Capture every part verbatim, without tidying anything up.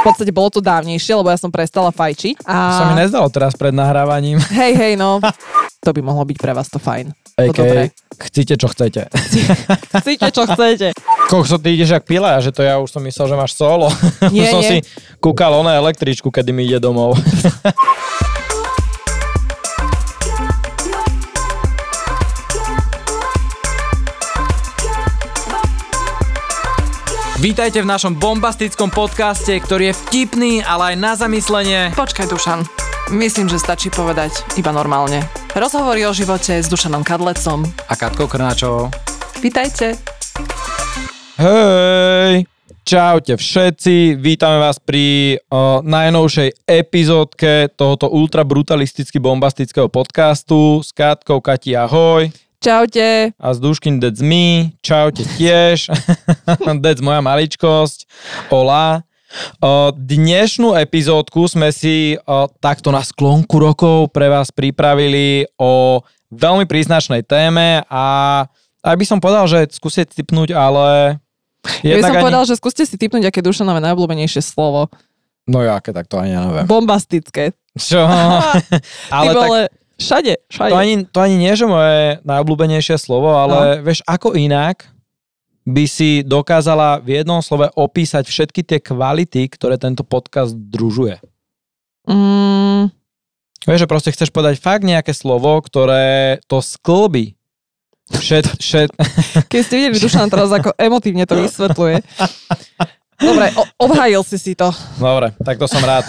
V podstate bolo to dávnejšie, lebo ja som prestala fajčiť. A... Sa mi nezdalo teraz pred nahrávaním. Hej, hej, no. To by mohlo byť pre vás to fajn. Ej, to dobre. Chcíte, čo chcete. Chcíte, čo chcete. Koľko ty ideš jak pila, že to ja už som myslel, že máš solo. Nie, som nie. Si kúkal ona električku, kedy mi ide domov. Vítajte v našom bombastickom podcaste, ktorý je vtipný, ale aj na zamyslenie. Počkaj, Dušan. Myslím, že stačí povedať iba normálne. Rozhovory o živote s Dušanom Kadlecom a Katkou Krnáčovou. Vítajte. Hej. Čaute všetci. Vítame vás pri o, najnovšej epizódke tohoto ultrabrutalisticky bombastického podcastu s Katkou. Kati, ahoj. Čaute. A s Duškin, that's me. Čaute tiež. That's moja maličkosť. Olá. Dnešnú epizódku sme si takto na sklonku rokov pre vás pripravili o veľmi príznačnej téme a aj by som povedal, že skúste tipnúť, ale... Ja by som ani... povedal, že skúste si tipnúť, aké Dušanové najobľúbenejšie slovo. No ja, aké tak to ani neviem. Bombastické. Čo? Ale ty vole... tak... Všade, všade. To ani, to ani nie, že moje najobľúbenejšie slovo, ale no. Vieš, ako inak by si dokázala v jednom slove opísať všetky tie kvality, ktoré tento podcast združuje. Mm. Vieš, že proste chceš podať fakt nejaké slovo, ktoré to sklbí. Všet, všet... Keď ste videli, Dušan teraz ako emotívne to vysvetľuje. Dobre, o- obhájil si si to. Dobre, tak to som rád.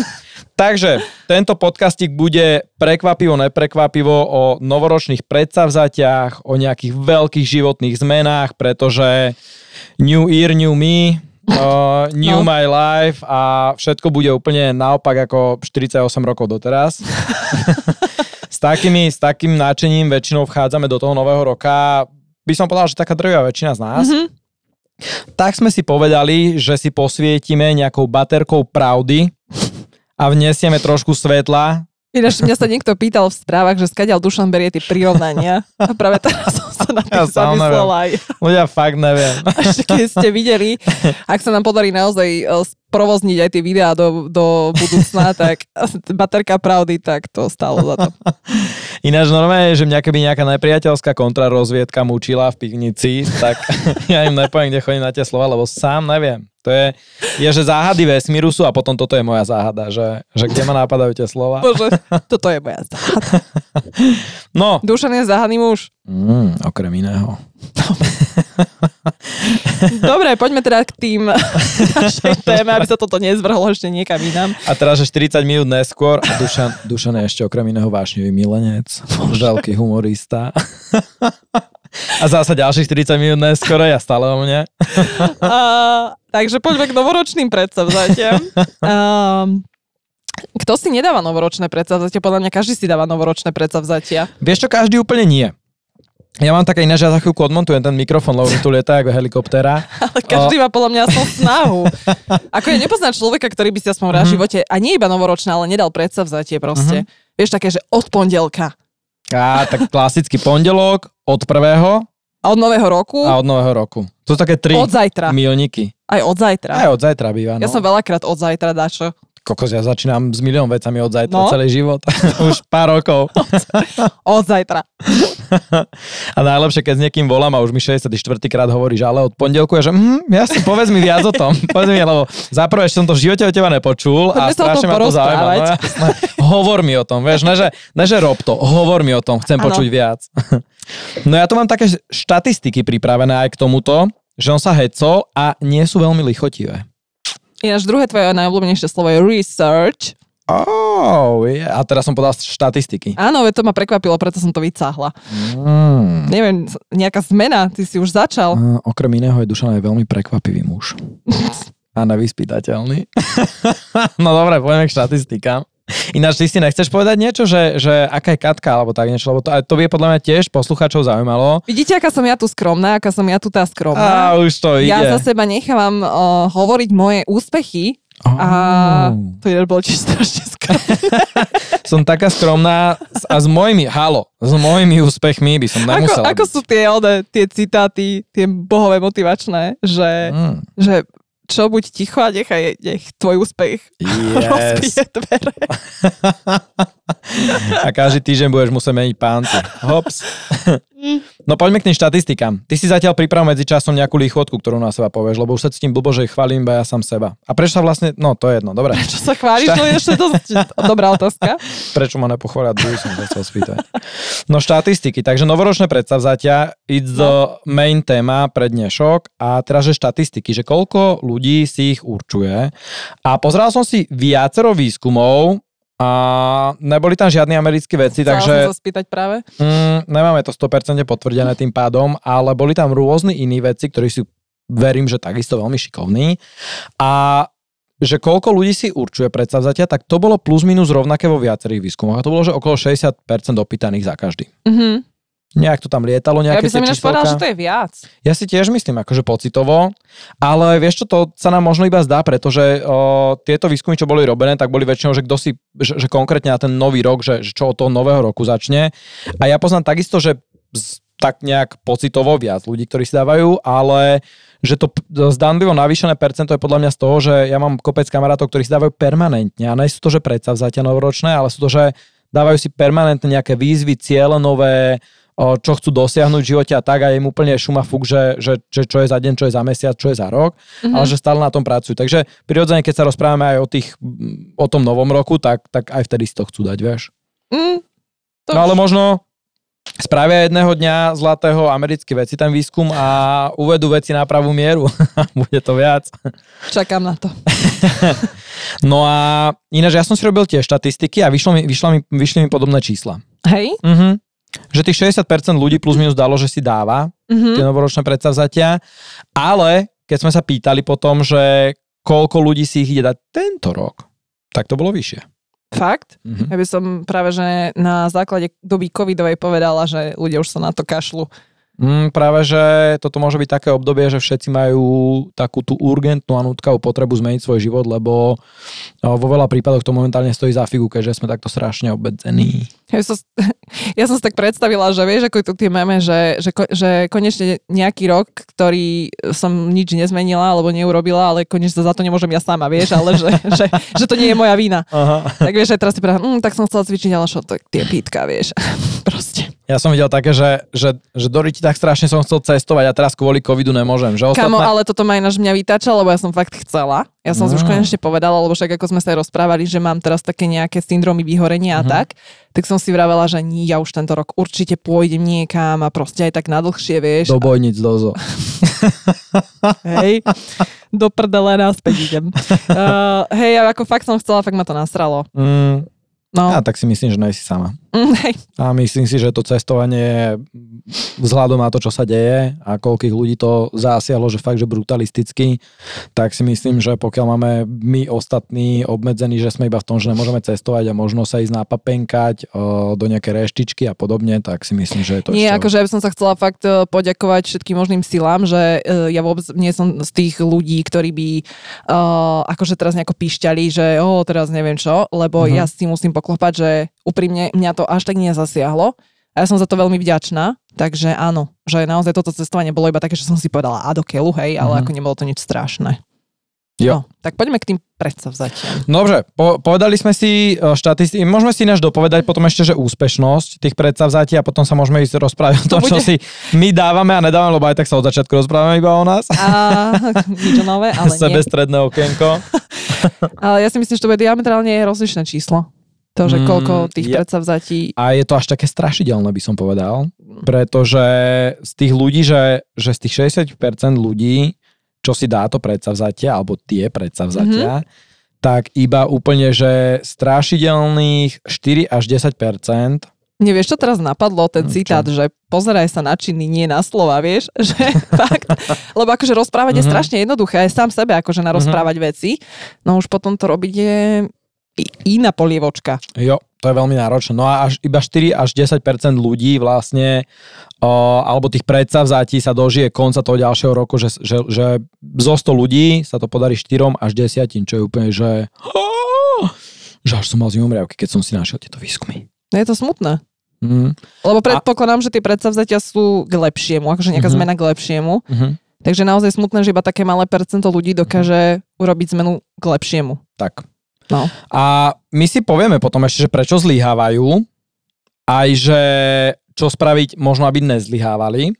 Takže tento podcastik bude prekvapivo, neprekvapivo o novoročných predsavzatiach, o nejakých veľkých životných zmenách, pretože new year, new me, uh, new no. my life a všetko bude úplne naopak ako štyridsaťosem rokov doteraz. s, takými, s takým náčením väčšinou vchádzame do toho nového roka. By som povedal, že taká drvivá väčšina z nás. Mm-hmm. Tak sme si povedali, že si posvietime nejakou baterkou pravdy a vniesieme trošku svetla. Ináč, mňa sa niekto pýtal v správach, že skadiaľ Dušan berie tie prirovnania. A práve teraz som sa na tým ja zamyslela aj. Ľudia, fakt neviem. Až keď ste videli, ak sa nám podarí naozaj sprovozniť aj tie videá do, do budúcna, tak baterka pravdy, tak to stálo za to. Ináč normálne je, že mňa keby nejaká nepriateľská kontrarozviedka mučila v pivnici, tak ja im nepoviem, kde chodím na tie slova, lebo sám neviem. To je, je, že záhady vesmíru sú a potom toto je moja záhada, že, že kde ma nápadajú tie slova. Bože, toto je moja záhada. No. Dušan je záhadný muž. Mm, okrem iného. Dobre, poďme teda k tým našej téme, aby sa toto nezvrhlo ešte niekam inám. A teraz, že štyridsať minút neskôr a Dušan, Dušan je ešte okrem iného vášnivý milenec, žalký humorista. A zasa ďalších štyridsať minút neskoro, ja stále o mne. Uh, takže poďme k novoročným predsavzatiam. Uh, kto si nedáva novoročné predsavzatia? Podľa mňa každý si dáva novoročné predsavzatia. Vieš čo, každý úplne nie. Ja mám také iné, že ja za chvíľku odmontujem ten mikrofón, lebo tu lietá ako helikoptéra. Ale každý o... má podľa mňa aspoň snahu. Ako ja nepoznám človeka, ktorý by si aspoň mm-hmm. v živote, a nie iba novoročné, ale nedal predsavzatie proste. Mm-hmm. Vieš také, že od pondelka. Á, tak klasický pondelok od prvého. A od nového roku. A od nového roku. To sú také tri milníky. Aj od zajtra. Aj od zajtra býva, no. Ja som veľakrát od zajtra dačo. Kokos, ja začínam s milión vecami od zajtra no. celý život. Už pár rokov. Od zajtra. A najlepšie, keď s niekým volám a už mi šesťdesiaty štvrtý krát hovoríš, ale od pondelku je, že hm, jasne, povedz mi viac o tom. Povedz mi, lebo zaprvé, že som to v živote od teba nepočul a strašne ma to zaujíma. No, jasne, hovor mi o tom, vieš, neže, neže rob to, hovor mi o tom, chcem ano. počuť viac. No ja tu mám také štatistiky pripravené aj k tomuto, že on sa hecol a nie sú veľmi lichotivé. Ináč druhé tvoje najobľúbenejšie slovo je research. Oh, yeah. A teraz som podal štatistiky. Áno, to ma prekvapilo, preto som to vycáhla. Mm. Neviem, nejaká zmena, ty si už začal. Uh, okrem iného je Dušan aj veľmi prekvapivý muž. A nevyspytateľný. No dobre, poďme k štatistikám. Ináč, ty si nechceš povedať niečo, že, že aká je Katka, alebo tak niečo, lebo to, to by podľa mňa tiež poslucháčov zaujímalo. Vidíte, aká som ja tu skromná, aká som ja tu tá skromná. Á, už to ide. Ja za seba nechávam uh, hovoriť moje úspechy oh. a to je bolo tiež strašne skromné. Som taká skromná a s mojimi, halo, s mojimi úspechmi by som nemusela. Ako, ako sú tie, one, tie citáty, tie bohové motivačné, že, mm. že čo, buď ticho a nechaj nech tvoj úspech yes. rozbije dvere. A každý týždeň budeš musieť meniť pánty. Hops. No poďme k tým štatistikám. Ty si zatiaľ priprav medzi časom nejakú lichotku, ktorú na seba povieš, lebo už sa cítim blbo, že chválim iba ja sám seba. A prečo sa vlastne, no to je jedno, dobre. Prečo sa chváliš, to je ešte dosť dobrá otázka. Prečo ma nepochvália druhý, som sa chcel spýtať. No štatistiky, takže novoročné predsavzatia, it's the main téma pre dnešok a teraz že štatistiky, že koľko ľudí si ich určuje. A pozeral som si viacero výskumov, a neboli tam žiadni americkí vedci, chcela takže... Chcela som sa spýtať práve? Mm, nemáme to sto percent potvrdené tým pádom, ale boli tam rôzni iní vedci, ktorí si verím, že takisto veľmi šikovní. A že koľko ľudí si určuje predsavzatia, tak to bolo plus minus rovnaké vo viacerých výskumoch. A to bolo, že okolo šesťdesiat percent opýtaných za každý. Mhm. Nejak to tam lietalo, nejaké tie číslovka. Ja by som ináč povedal, že to je viac. Ja si tiež myslím, akože pocitovo, ale vieš čo, to sa nám možno iba zdá, pretože o, tieto výskumy, čo boli robené, tak boli väčšinou, že kto si, že, že konkrétne na ten nový rok, že, že čo od toho nového roku začne. A ja poznám takisto, že z, tak nejak pocitovo viac ľudí, ktorí si dávajú, ale že to zdanlivo navýšené percento je podľa mňa z toho, že ja mám kopec kamarátov, ktorí si dávajú permanentne. A nie sú to, že predsavzatia novoročné, ale sú to, že dávajú si permanentne nejaké výzvy, ciele nové, čo chcú dosiahnuť v živote a tak a je im úplne šuma fuk, že, že, že čo je za deň, čo je za mesiac, čo je za rok, mm-hmm. ale že stále na tom pracujú. Takže prirodzene, keď sa rozprávame aj o, tých, o tom novom roku, tak, tak aj vtedy si to chcú dať, vieš. Mm, no ale možno spravia jedného dňa zlatého americké veci ten výskum a uvedú veci na pravú mieru. Bude to viac. Čakám na to. No a ináč, ja som si robil tie štatistiky a vyšlo mi, vyšlo mi, vyšli mi podobné čísla. Hej? Mhm. Že tých šesťdesiat percent ľudí plus minus dalo, že si dáva mm-hmm. tie novoročné predsavzatia, ale keď sme sa pýtali potom, že koľko ľudí si ich ide dať tento rok, tak to bolo vyššie. Fakt? Mm-hmm. Ja by som práve, že na základe doby covidovej povedala, že ľudia už sa na to kašľú. Mm, práve, že toto môže byť také obdobie, že všetci majú takú tú urgentnú a nútkavú potrebu zmeniť svoj život, lebo vo veľa prípadoch to momentálne stojí za figu, keďže sme takto strašne obmedzení. Ja som, ja som si tak predstavila, že vieš, ako je tu tie meme, že, že, že konečne nejaký rok, ktorý som nič nezmenila alebo neurobila, ale konečne za to nemôžem ja sama, vieš, ale že, že, že to nie je moja vína. Aha. Tak vieš, aj teraz si práve, mm, tak som chcela cvičiť, ale čo, tak tie pýtka, vieš, proste. Ja som videl také, že, že, že Dori, ti tak strašne som chcel cestovať a teraz kvôli covidu nemôžem. Že ostatná... Kamo, ale toto ma ináč mňa vytáča, lebo ja som fakt chcela. Ja som no. už konečne povedala, lebo však ako sme sa aj rozprávali, že mám teraz také nejaké syndromy vyhorenia uh-huh. a tak, tak som si vravela, že nie, ja už tento rok určite pôjdem niekam a proste aj tak na dlhšie, vieš. Do bojnic, dozo. Hej, do prdele náspäť idem. Uh, hej, ako fakt som chcela, fakt ma to nasralo. Mm. No. A tak si myslím, že nie si sama. Hej. A myslím si, že to cestovanie vzhľadom na to, čo sa deje a koľkých ľudí to zasiahlo, že fakt, že brutalisticky, tak si myslím, že pokiaľ máme my ostatní obmedzení, že sme iba v tom, že nemôžeme cestovať a možno sa ísť napapenkať do nejaké reštičky a podobne, tak si myslím, že je to nie, ešte... Nie, akože ja by som sa chcela fakt poďakovať všetkým možným silám, že ja vôbec nie som z tých ľudí, ktorí by akože teraz nejako píšťali, že o, teraz neviem čo, lebo mhm. ja si musím poklopať, že úprimne mňa to až tak nezasiahlo a ja som za to veľmi vďačná, takže áno, že naozaj toto cestovanie bolo iba také, že som si povedala a do keľu, hej, ale mm-hmm. ako nebolo to nič strašné. Jo. No, tak poďme k tým predsavzatiam. Dobre, po- povedali sme si uh, štatistiky, môžeme si ináč dopovedať potom ešte, že úspešnosť tých predsavzatí a potom sa môžeme ísť rozprávať to o tom, bude... čo si my dávame a nedávame, lebo aj tak sa od začiatku rozprávame iba o nás. A nič nové, ale nie. Sebestredné okienko. Ale ja si myslím, že to bude diametrálne rozlišné číslo. To, že koľko tých mm, predsavzatí... A je to až také strašidelné, by som povedal, pretože z tých ľudí, že, že z tých šesťdesiat percent ľudí, čo si dá to predsavzatia, alebo tie predsavzatia, mm-hmm. tak iba úplne, že strašidelných štyri až desať percent. Mne vieš, čo teraz napadlo, ten citát, čo? Že pozeraj sa na činy, nie na slova, vieš? Že fakt, lebo akože rozprávať mm-hmm. je strašne jednoduché, aj sám sebe akože narozprávať mm-hmm. veci, no už potom to robiť je... iná polievočka. Jo, to je veľmi náročné. No a až, iba štyri až desať percent ľudí vlastne o, alebo tých predsavzatí sa dožije konca toho ďalšieho roku, že, že, že zo sto ľudí sa to podarí štyri až desať, čo je úplne, že že až som mal zimomriavky, keď som si našiel tieto výskumy. Je to smutné. Mm. Lebo predpokladám, a... že tie predsavzatia sú k lepšiemu, akože nejaká mm-hmm. zmena k lepšiemu. Mm-hmm. Takže naozaj smutné, že iba také malé percento ľudí dokáže urobiť zmenu k lepšiemu. Tak. No. A my si povieme potom ešte, že prečo zlyhávajú, aj že čo spraviť možno, aby nezlyhávali.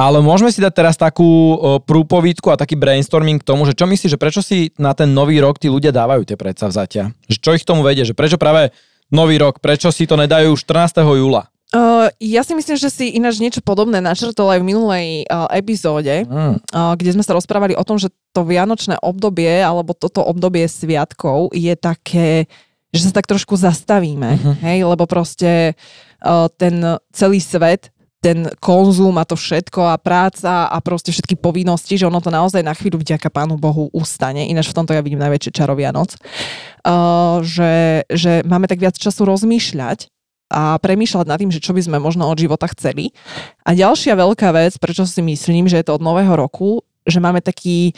Ale môžeme si dať teraz takú prúpovídku a taký brainstorming k tomu, že čo myslíš, že prečo si na ten nový rok tí ľudia dávajú tie predsavzatia? Čo ich k tomu vedie? Že prečo práve nový rok? Prečo si to nedajú štrnásteho júla? Uh, ja si myslím, že si ináč niečo podobné načrtol aj v minulej uh, epizóde, mm. uh, kde sme sa rozprávali o tom, že to vianočné obdobie alebo toto obdobie sviatkov je také, že sa tak trošku zastavíme, uh-huh. hej? Lebo proste uh, ten celý svet ten konzum a to všetko a práca a proste všetky povinnosti, že ono to naozaj na chvíľu vďaka Pánu Bohu ustane. Ináč v tomto ja vidím najväčšie čaro Vianoc. Uh, že, že máme tak viac času rozmýšľať a premýšľať nad tým, že čo by sme možno od života chceli. A ďalšia veľká vec, prečo si myslím, že je to od nového roku, že máme taký,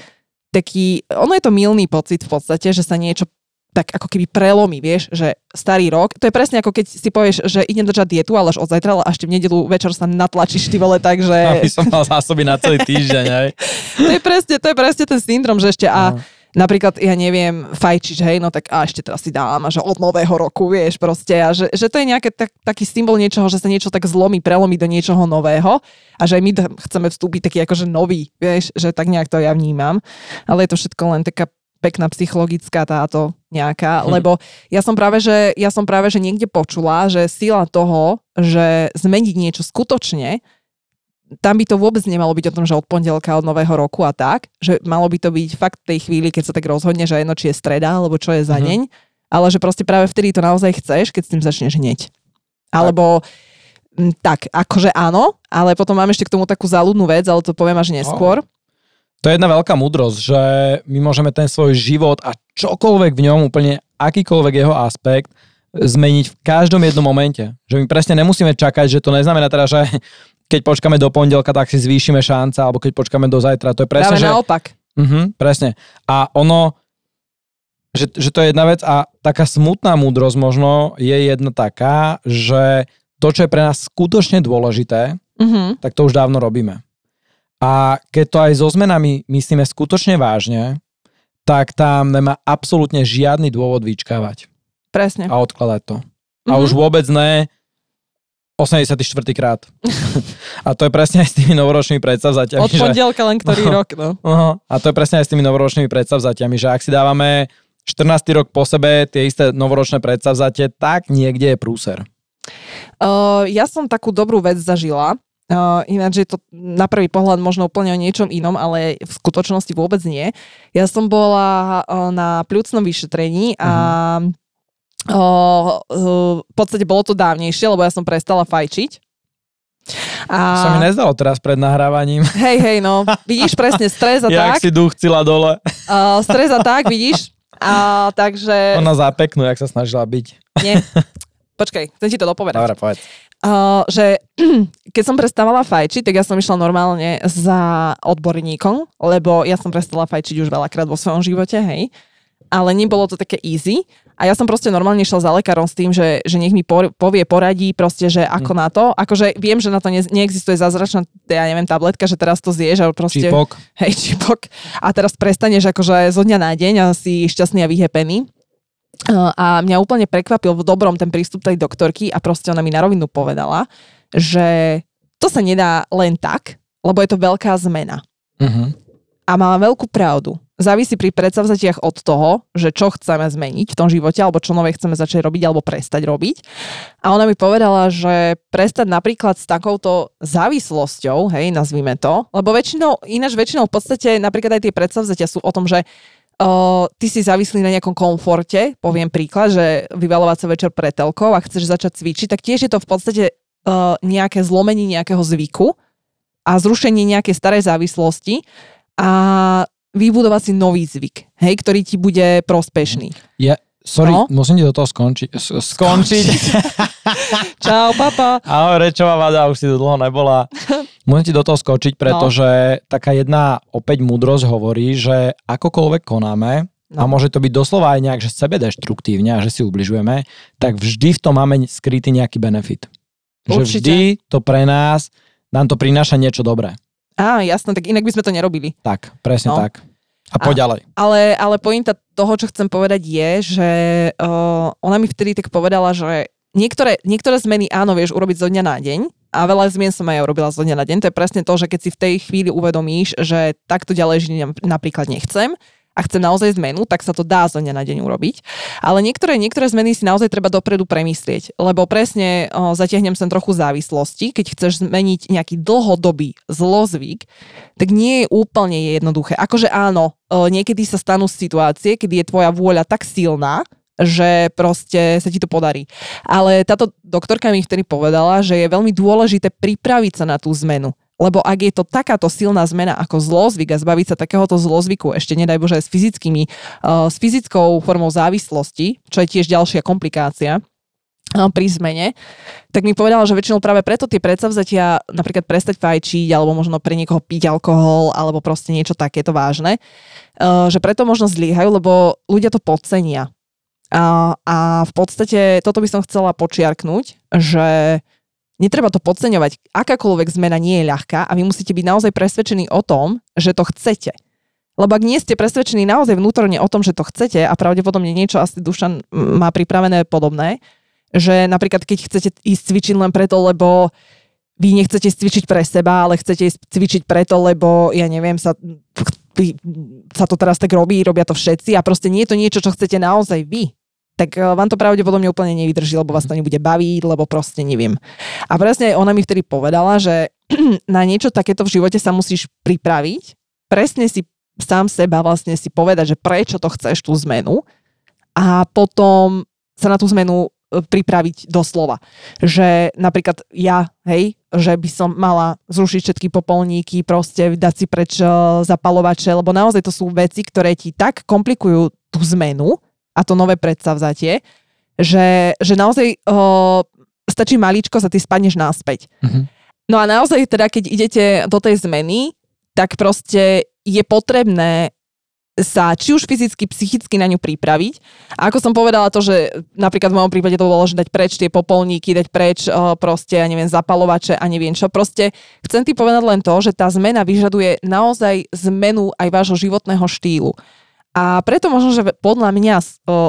taký ono je to mylný pocit v podstate, že sa niečo tak ako keby prelomí, vieš, že starý rok, to je presne ako keď si povieš, že idem držať dietu, ale až od zajtra, ale až v nedelu večer sa natlačíš, ty vole, takže... Aby som mal zásoby na celý týždeň, hej. To je presne, to je presne ten syndrom, že ešte a napríklad, ja neviem, fajčiť, hej, no tak a ešte teraz si dám, a že od nového roku, vieš, proste, a že, že to je nejaký tak, taký symbol niečoho, že sa niečo tak zlomí, prelomí do niečoho nového a že aj my chceme vstúpiť taký akože nový, vieš, že tak nejak to ja vnímam, ale je to všetko len taká pekná psychologická táto nejaká, lebo ja som práve, že ja som práve, že niekde počula, že sila toho, že zmeniť niečo skutočne, tam by to vôbec nemalo byť o tom, že od pondelka, od nového roku a tak, že malo by to byť fakt v tej chvíli, keď sa tak rozhodne, že jedno, či je streda, alebo čo je za deň, mm-hmm. ale že proste práve vtedy to naozaj chceš, keď s tým začneš hneď. Alebo tak, akože áno, ale potom mám ešte k tomu takú záľudnú vec, ale to poviem až neskôr. Oh. To je jedna veľká múdrosť, že my môžeme ten svoj život a čokoľvek v ňom, úplne akýkoľvek jeho aspekt, zmeniť v každom jednom momente. Že my presne nemusíme čakať, že to neznamená teda, že keď počkáme do pondelka, tak si zvýšime šanca, alebo keď počkáme do zajtra, to je presne, že... naopak. Mhm, presne. A ono, že, že to je jedna vec a taká smutná múdrosť možno je jedna taká, že to, čo je pre nás skutočne dôležité, mm-hmm. tak to už dávno robíme. A keď to aj so zmenami myslíme skutočne vážne, tak tam nemá absolútne žiadny dôvod vyčkávať. Presne. A odkladať to. Mm-hmm. A už vôbec ne osemdesiaty štvrtý krát. A to je presne aj s tými novoročnými predsavzatiami. Od pondelka že... len ktorý no, rok. No. Uh-huh. A to je presne aj s tými novoročnými predsavzatiami, že ak si dávame štrnásty rok po sebe tie isté novoročné predsavzatie, tak niekde je prúser. Uh, ja som takú dobrú vec zažila. Uh, ináč je to na prvý pohľad možno úplne o niečom inom, ale v skutočnosti vôbec nie. Ja som bola uh, na pľucnom vyšetrení a uh-huh. uh, uh, v podstate bolo to dávnejšie, lebo ja som prestala fajčiť. A... To sa mi nezdalo teraz pred nahrávaním. Hej, hej, no, vidíš presne, stres a jak tak. Jak si duchcila dole. Uh, stres a tak, vidíš. A, takže... Ona zapeknú, jak sa snažila byť. Nie. Počkaj, chcem ti to dopovedať. Dobre, povedz. Uh, že keď som prestávala fajčiť, tak ja som išla normálne za odborníkom, lebo ja som prestala fajčiť už veľakrát vo svojom živote, hej. Ale nebolo to také easy. A ja som proste normálne išla za lekárom s tým, že, že nech mi povie, poradí proste, že ako mm. na to. Akože viem, že na to ne, neexistuje zázračná, ja neviem, tabletka, že teraz to zješ. Ale proste, čipok. Hej, čipok. A teraz prestaneš akože zo dňa na deň a si šťastný a vyhepený. A mňa úplne prekvapil v dobrom ten prístup tej doktorky a proste ona mi na rovinu povedala, že to sa nedá len tak, lebo je to veľká zmena. Uh-huh. A mala veľkú pravdu. Závisí pri predsavzatiach od toho, že čo chceme zmeniť v tom živote, alebo čo nové chceme začať robiť, alebo prestať robiť. A ona mi povedala, že prestať napríklad s takouto závislosťou, hej, nazvime to, lebo väčšinou, ináč väčšinou v podstate napríklad aj tie predsavzatia sú o tom, že Uh, ty si závislý na nejakom komforte, poviem príklad, že vyvalovať sa večer pred telkou a chceš začať cvičiť, tak tiež je to v podstate uh, nejaké zlomenie nejakého zvyku a zrušenie nejakej starej závislosti a vybudovať si nový zvyk, hej, ktorý ti bude prospešný. Ja, sorry, no? Musím ti do toho skonči- skončiť. Skončiť. Čau, papa. Ahoj, rečová vada, už si tu dlho nebola. Musím ti do toho skočiť, pretože no. taká jedna opäť múdrosť hovorí, že akokoľvek konáme, no. a môže to byť doslova aj nejak, že sebedeštruktívne a že si ubližujeme, tak vždy v tom máme skrytý nejaký benefit. Určite. Že vždy to pre nás, nám to prináša niečo dobré. Á, jasné, tak inak by sme to nerobili. Tak, presne no. tak. A poďalej. Ale, ale pointa toho, čo chcem povedať je, že uh, ona mi vtedy tak povedala, že niektoré, niektoré zmeny áno, vieš urobiť zo dňa na deň a veľa zmien som aj urobila zo dňa na deň. To je presne to, že keď si v tej chvíli uvedomíš, že takto ďalej žiť napríklad nechcem a chcem naozaj zmenu, tak sa to dá zo dňa na deň urobiť. Ale niektoré, niektoré zmeny si naozaj treba dopredu premyslieť, lebo presne o, zatiahnem sem trochu závislosti. Keď chceš zmeniť nejaký dlhodobý zlozvyk, tak nie je úplne jednoduché. Akože áno, o, niekedy sa stanú situácie, kedy je tvoja vôľa tak silná, že proste sa ti to podarí. Ale táto doktorka mi vtedy povedala, že je veľmi dôležité pripraviť sa na tú zmenu. Lebo ak je to takáto silná zmena ako zlozvyk a zbaviť sa takéhoto zlozvyku, ešte nedaj Bože s fyzickými, uh, s fyzickou formou závislosti, čo je tiež ďalšia komplikácia uh, pri zmene, tak mi povedala, že väčšinou práve preto tie predsavzatia, napríklad prestať fajčiť, alebo možno pre niekoho piť alkohol, alebo proste niečo takéto vážne, uh, že preto možno zlíhajú, lebo ľudia to podcenia. A, a v podstate toto by som chcela počiarknúť, že netreba to podceňovať. Akákoľvek zmena nie je ľahká a vy musíte byť naozaj presvedčení o tom, že to chcete. Lebo ak nie ste presvedčení naozaj vnútorne o tom, že to chcete a pravdepodobne niečo asi Dušan má pripravené podobné, že napríklad keď chcete ísť cvičiť len preto, lebo vy nechcete cvičiť pre seba, ale chcete ísť cvičiť preto, lebo ja neviem, sa, sa to teraz tak robí, robia to všetci a proste nie je to niečo, čo chcete naozaj vy. Tak vám to pravdepodobne úplne nevydrží, lebo vás to nebude baviť, lebo proste neviem. A presne ona mi vtedy povedala, že na niečo takéto v živote sa musíš pripraviť, presne si sám seba vlastne si povedať, že prečo to chceš tú zmenu a potom sa na tú zmenu pripraviť doslova. Že napríklad ja, hej, že by som mala zrušiť všetky popolníky, proste dať si preč zapalovače, lebo naozaj to sú veci, ktoré ti tak komplikujú tú zmenu, a to nové predsavzatie, že, že naozaj o, stačí maličko, sa ty spadneš náspäť. Mm-hmm. No a naozaj teda, keď idete do tej zmeny, tak proste je potrebné sa či už fyzicky, psychicky na ňu pripraviť. A ako som povedala to, že napríklad v mojom prípade to bolo, že dať preč tie popolníky, dať preč o, proste, ja neviem, zapalovače a neviem čo. Proste chcem ti povedať len to, že tá zmena vyžaduje naozaj zmenu aj vášho životného štýlu. A preto možno, že podľa mňa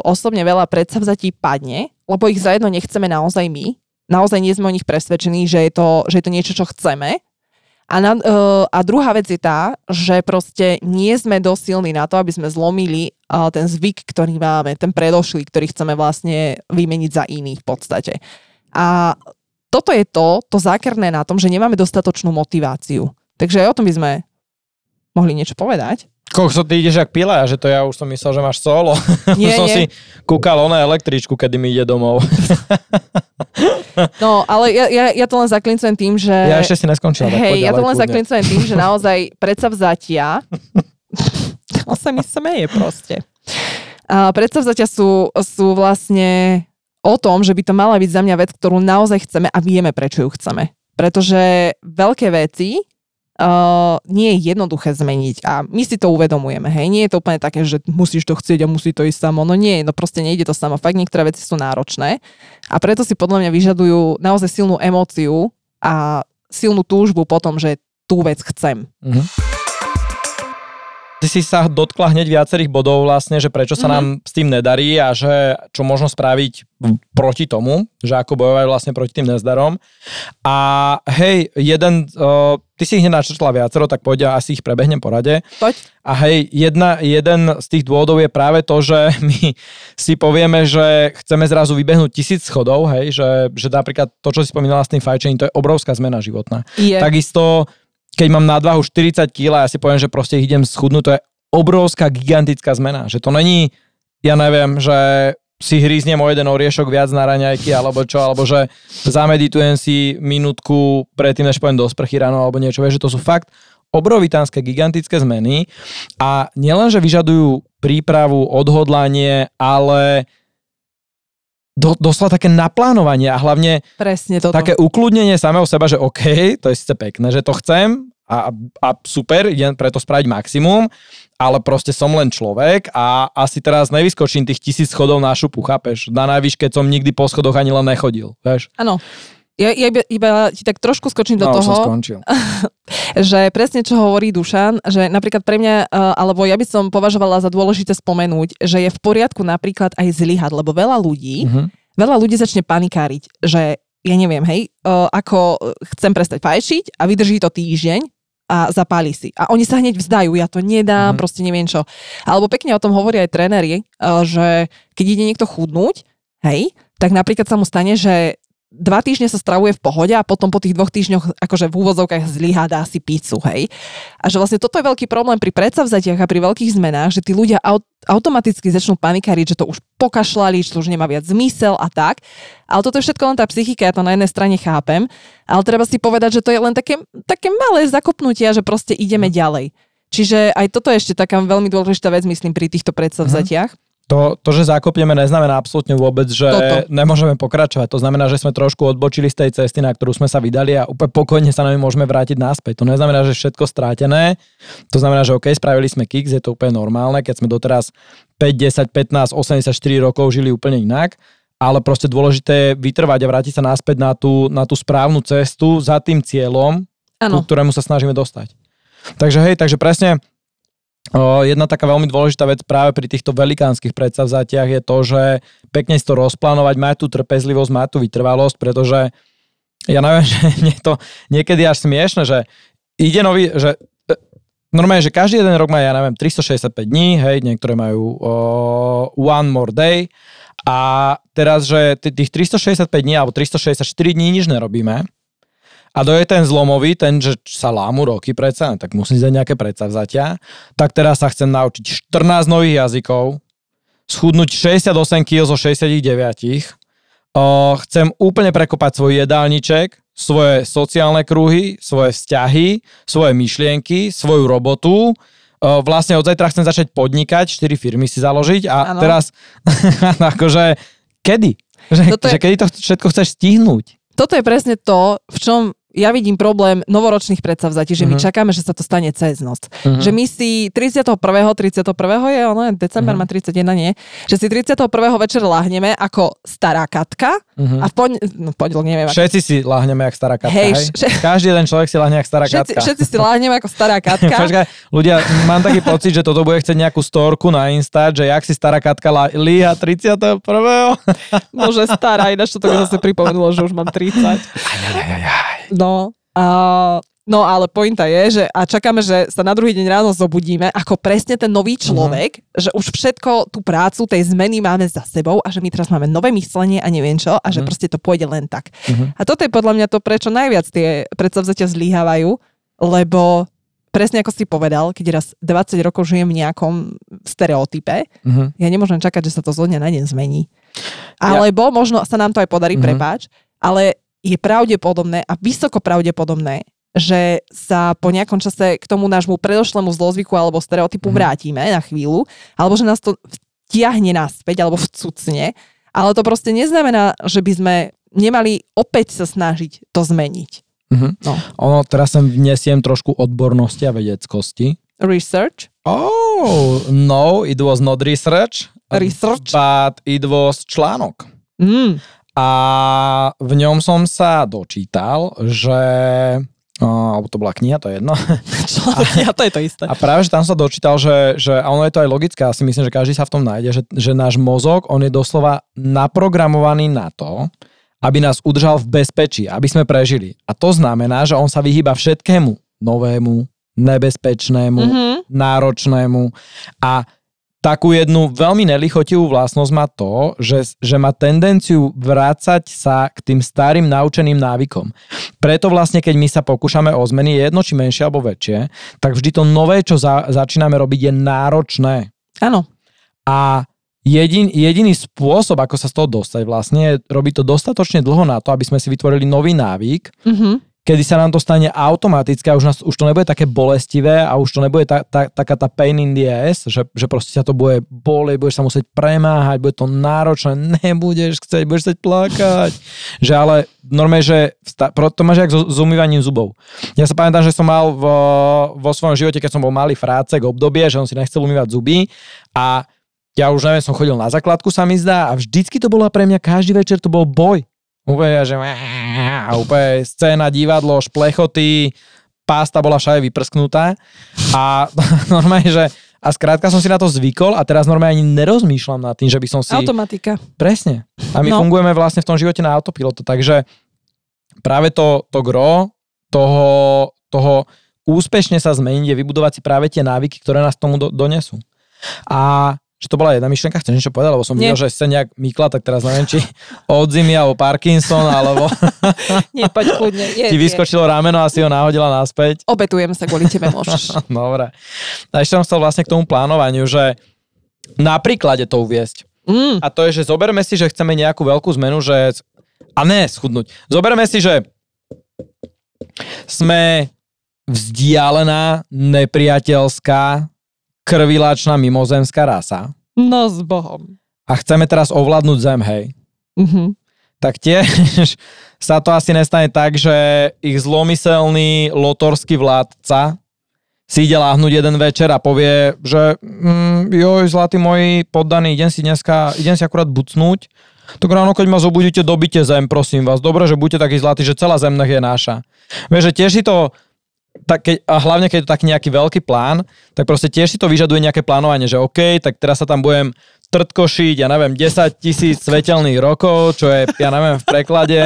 osobne veľa predsavzatí padne, lebo ich zajedno nechceme naozaj my. Naozaj nie sme o nich presvedčení, že je to, že je to niečo, čo chceme. A, na, a druhá vec je tá, že proste nie sme dosť silní na to, aby sme zlomili ten zvyk, ktorý máme, ten predošlý, ktorý chceme vlastne vymeniť za iných v podstate. A toto je to, to zákerné na tom, že nemáme dostatočnú motiváciu. Takže aj o tom by sme mohli niečo povedať. Koľko ty ideš jak pila, že to ja už som myslel, že máš solo. Nie, som nie. Si kúkal ona električku, kedy mi ide domov. No, ale ja, ja, ja to len zaklincujem tým, že... Ja ešte si neskončila. Hej, ja to len zaklincujem tým, že naozaj predsavzatia... On sa mi smeje proste. A predsavzatia sú, sú vlastne o tom, že by to mala byť za mňa vec, ktorú naozaj chceme a vieme, prečo ju chceme. Pretože veľké veci... Uh, nie je jednoduché zmeniť a my si to uvedomujeme, hej, nie je to úplne také, že musíš to chcieť a musí to ísť samo, no nie, no proste nejde to samo, fakt niektoré veci sú náročné a preto si podľa mňa vyžadujú naozaj silnú emóciu a silnú túžbu po tom, že tú vec chcem. Mhm. Ty si sa dotkla hneď viacerých bodov vlastne, že prečo sa nám mm-hmm. s tým nedarí a že čo možno spraviť proti tomu, že ako bojovať vlastne proti tým nezdarom. A hej, jeden, uh, ty si ich nenačrtla viacero, tak poď, asi ich prebehnem po rade. Poď. A hej, jedna, jeden z tých dôvodov je práve to, že my si povieme, že chceme zrazu vybehnúť tisíc schodov, hej, že, že napríklad to, čo si spomínala s tým fajčením, to je obrovská zmena životná. Je. Takisto keď mám nadvahu štyridsať kilogramov a ja si poviem, že proste idem schudnúť, to je obrovská, gigantická zmena. Že to není, ja neviem, že si hríznem o jeden oriešok viac na raňajky alebo čo, alebo že zameditujem si minútku predtým, než poviem do sprchy ráno alebo niečo. Vieš, že to sú fakt obrovitánske, gigantické zmeny a nielenže vyžadujú prípravu, odhodlanie, ale... Do, doslova také naplánovanie a hlavne také ukludnenie samého seba, že OK, to je síce pekné, že to chcem a, a super, idem preto spraviť maximum, ale proste som len človek a asi teraz nevyskočím tých tisíc schodov na šupu, chápeš? Na najvyššie som nikdy po schodoch ani len nechodil, vieš? Áno. Ja, ja iba ti tak trošku skočím do no, toho, som skončil. Že presne čo hovorí Dušan, že napríklad pre mňa, alebo ja by som považovala za dôležité spomenúť, že je v poriadku napríklad aj zlyhať, lebo veľa ľudí, mm-hmm. veľa ľudí začne panikáriť, že ja neviem, hej, ako chcem prestať fajčiť a vydrží to týždeň a zapáli si. A oni sa hneď vzdajú, ja to nedám, mm-hmm. proste neviem čo. Alebo pekne o tom hovoria aj tréneri, že keď ide niekto chudnúť, hej, tak napríklad sa mu stane, že dva týždne sa stravuje v pohode a potom po tých dvoch týždňoch akože v úvodzovkách zlyhá, dá si pizzu, hej. A že vlastne toto je veľký problém pri predsavzatiach a pri veľkých zmenách, že tí ľudia aut- automaticky začnú panikáriť, že to už pokašľali, že to už nemá viac zmysel a tak. Ale toto je všetko len tá psychika, ja to na jednej strane chápem, ale treba si povedať, že to je len také, také malé zakopnutia, že proste ideme ďalej. Čiže aj toto je ešte taká veľmi dôležitá vec, myslím, pri týchto predsavzatiach. Mm-hmm. To, to, že zakopneme, neznamená absolútne vôbec, že Toto. nemôžeme pokračovať. To znamená, že sme trošku odbočili z tej cesty, na ktorú sme sa vydali a úplne pokojne sa na ňu môžeme vrátiť naspäť. To neznamená, že všetko strátené. To znamená, že OK, spravili sme kiks, je to úplne normálne, keď sme doteraz päť, desať, pätnásť, osemdesiatštyri rokov žili úplne inak, ale proste dôležité je vytrvať a vrátiť sa naspäť na tú, na tú správnu cestu za tým cieľom, ku ktorému sa snažíme dostať. Takže hej, takže presne. Jedna taká veľmi dôležitá vec práve pri týchto velikánskych predsavzatiach je to, že pekne si to rozplánovať, mať tú trpezlivosť, mať tú vytrvalosť, pretože ja neviem, že je to niekedy až smiešne, že ide nový, že normálne, že každý jeden rok má, ja neviem, tristošesťdesiatpäť dní, hej, niektoré majú uh, one more day a teraz, že tých tristošesťdesiatpäť dní alebo tristošesťdesiatštyri dní nič nerobíme. A to je ten zlomový, ten, že sa lámu roky predsa, tak musím ísť nejaké predsavzatia. Tak teraz sa chcem naučiť štrnásť nových jazykov, schudnúť šesťdesiatosem kilogramov zo šesťdesiatdeväť. O, chcem úplne prekopať svoj jedálniček, svoje sociálne kruhy, svoje vzťahy, svoje myšlienky, svoju robotu. O, vlastne od zajtra chcem začať podnikať, štyri firmy si založiť a ano. Teraz akože kedy? Že, je... že kedy to všetko chceš stihnúť? Toto je presne to, v čom ja vidím problém novoročných predsavzatí, že uh-huh. my čakáme, že sa to stane cez noc. Uh-huh. Že my si tridsiateho prvého je ono, december uh-huh. má tridsaťjeden, nie? Že si tridsiateho prvého večer lahneme ako stará Katka uh-huh. a v poň... No, poň, neviem, všetci ako... si lahneme ako stará Katka, hej? Š... Každý jeden človek si lahne ako stará všetci, Katka. Všetci si lahneme ako stará Katka. Počkaj, ľudia, mám taký pocit, že toto bude chcieť nejakú storku na Insta, že jak si stará Katka líha tridsiateho prvého Bože, stará, ináč toto mi zase pripomenulo, že už mám tridsať. No, a, no ale pointa je, že a čakáme, že sa na druhý deň ráno zobudíme ako presne ten nový človek, uh-huh. že už všetko tú prácu tej zmeny máme za sebou a že my teraz máme nové myslenie a neviem čo a že uh-huh. proste to pôjde len tak. Uh-huh. A toto je podľa mňa to, prečo najviac tie predsavzatia zlyhávajú, lebo presne ako si povedal, keď raz dvadsať rokov žijem v nejakom stereotype, uh-huh. ja nemôžem čakať, že sa to zo dňa na deň zmení. Ja. Alebo možno sa nám to aj podarí, uh-huh. prepáč, ale je pravdepodobné a vysoko pravdepodobné, že sa po nejakom čase k tomu nášmu predošlému zlozvyku alebo stereotypu mm. vrátime na chvíľu, alebo že nás to vtiahne naspäť alebo vcucne, ale to proste neznamená, že by sme nemali opäť sa snažiť to zmeniť. Mm-hmm. No. Ono, teraz sem vnesiem trošku odbornosti a vedeckosti. Research? Oh, no, it was not research. Research? But it was článok. Mm. A v ňom som sa dočítal, že... Alebo to bola kniha, to je jedno. Čo? A to je to isté. A práve, že tam sa dočítal, že, že a ono je to aj logické, ja si myslím, že každý sa v tom nájde, že, že náš mozog, on je doslova naprogramovaný na to, aby nás udržal v bezpečí, aby sme prežili. A to znamená, že on sa vyhýba všetkému novému, nebezpečnému, mm-hmm. náročnému a takú jednu veľmi nelichotivú vlastnosť má to, že, že má tendenciu vrácať sa k tým starým naučeným návykom. Preto vlastne, keď my sa pokúšame o zmeny, jedno či menšie alebo väčšie, tak vždy to nové, čo za, začíname robiť, je náročné. Áno. A jedin, jediný spôsob, ako sa z toho dostať vlastne, je robiť to dostatočne dlho na to, aby sme si vytvorili nový návyk, mm-hmm. kedy sa nám to stane automaticky a už, nás, už to nebude také bolestivé a už to nebude ta, ta, taká tá pain in the ass, že, že proste sa to bude bolieť, budeš sa musieť premáhať, bude to náročné, nebudeš chcieť, budeš chcieť plakať. Že ale normálne, že to máš jak s umývaním zubov. Ja sa pamätám, že som mal vo, vo svojom živote, keď som bol malý frácek, obdobie, že on si nechcel umývať zuby a ja už neviem, som chodil na základku, sa mi zdá, a vždycky to bolo pre mňa, každý večer to bol boj. Úplne, že úplne scéna, divadlo, šplechoty, pásta bola všade vyprsknutá a normálne, že a skrátka som si na to zvykol a teraz normálne ani nerozmýšľam nad tým, že by som si... Automatika. Presne. A my no. fungujeme vlastne v tom živote na autopilote, takže práve to, to gro toho, toho úspešne sa zmeniť je vybudovať si práve tie návyky, ktoré nás tomu do, donesú. A že to bola jedna myšlienka, chcem niečo povedať, lebo som videl, že sa nejak mykla, tak teraz neviem, či odzimy alebo Parkinson, alebo nie, poď kľudne. Je, ti vyskočilo je. rameno a si ho náhodila naspäť. Obetujem sa, kvôli tebe môžeš. Dobre. A ešte som chcel vlastne k tomu plánovaniu, že na príklade to uviesť. Mm. A to je, že zoberme si, že chceme nejakú veľkú zmenu, že a ne schudnúť. Zoberme si, že sme vzdialená, nepriateľská, krvilačná mimozemská rasa. No s Bohom. A chceme teraz ovládnuť zem, hej. Uh-huh. Tak tiež sa to asi nestane tak, že ich zlomyselný lotorský vládca si ide láhnuť jeden večer a povie, že mm, joj, zlatí moji poddaní, idem si dneska, idem si akurát bucnúť. Tak ráno, keď ma zobudíte, dobite zem, prosím vás. Dobre, že buďte takí zlatí, že celá zem nech je naša. Vieš, že tiež si to tak keď, a hlavne keď je to taký nejaký veľký plán, tak proste tiež si to vyžaduje nejaké plánovanie, že OK, tak teraz sa tam budem trtkošiť, ja neviem, desaťtisíc svetelných rokov, čo je, ja neviem, v preklade,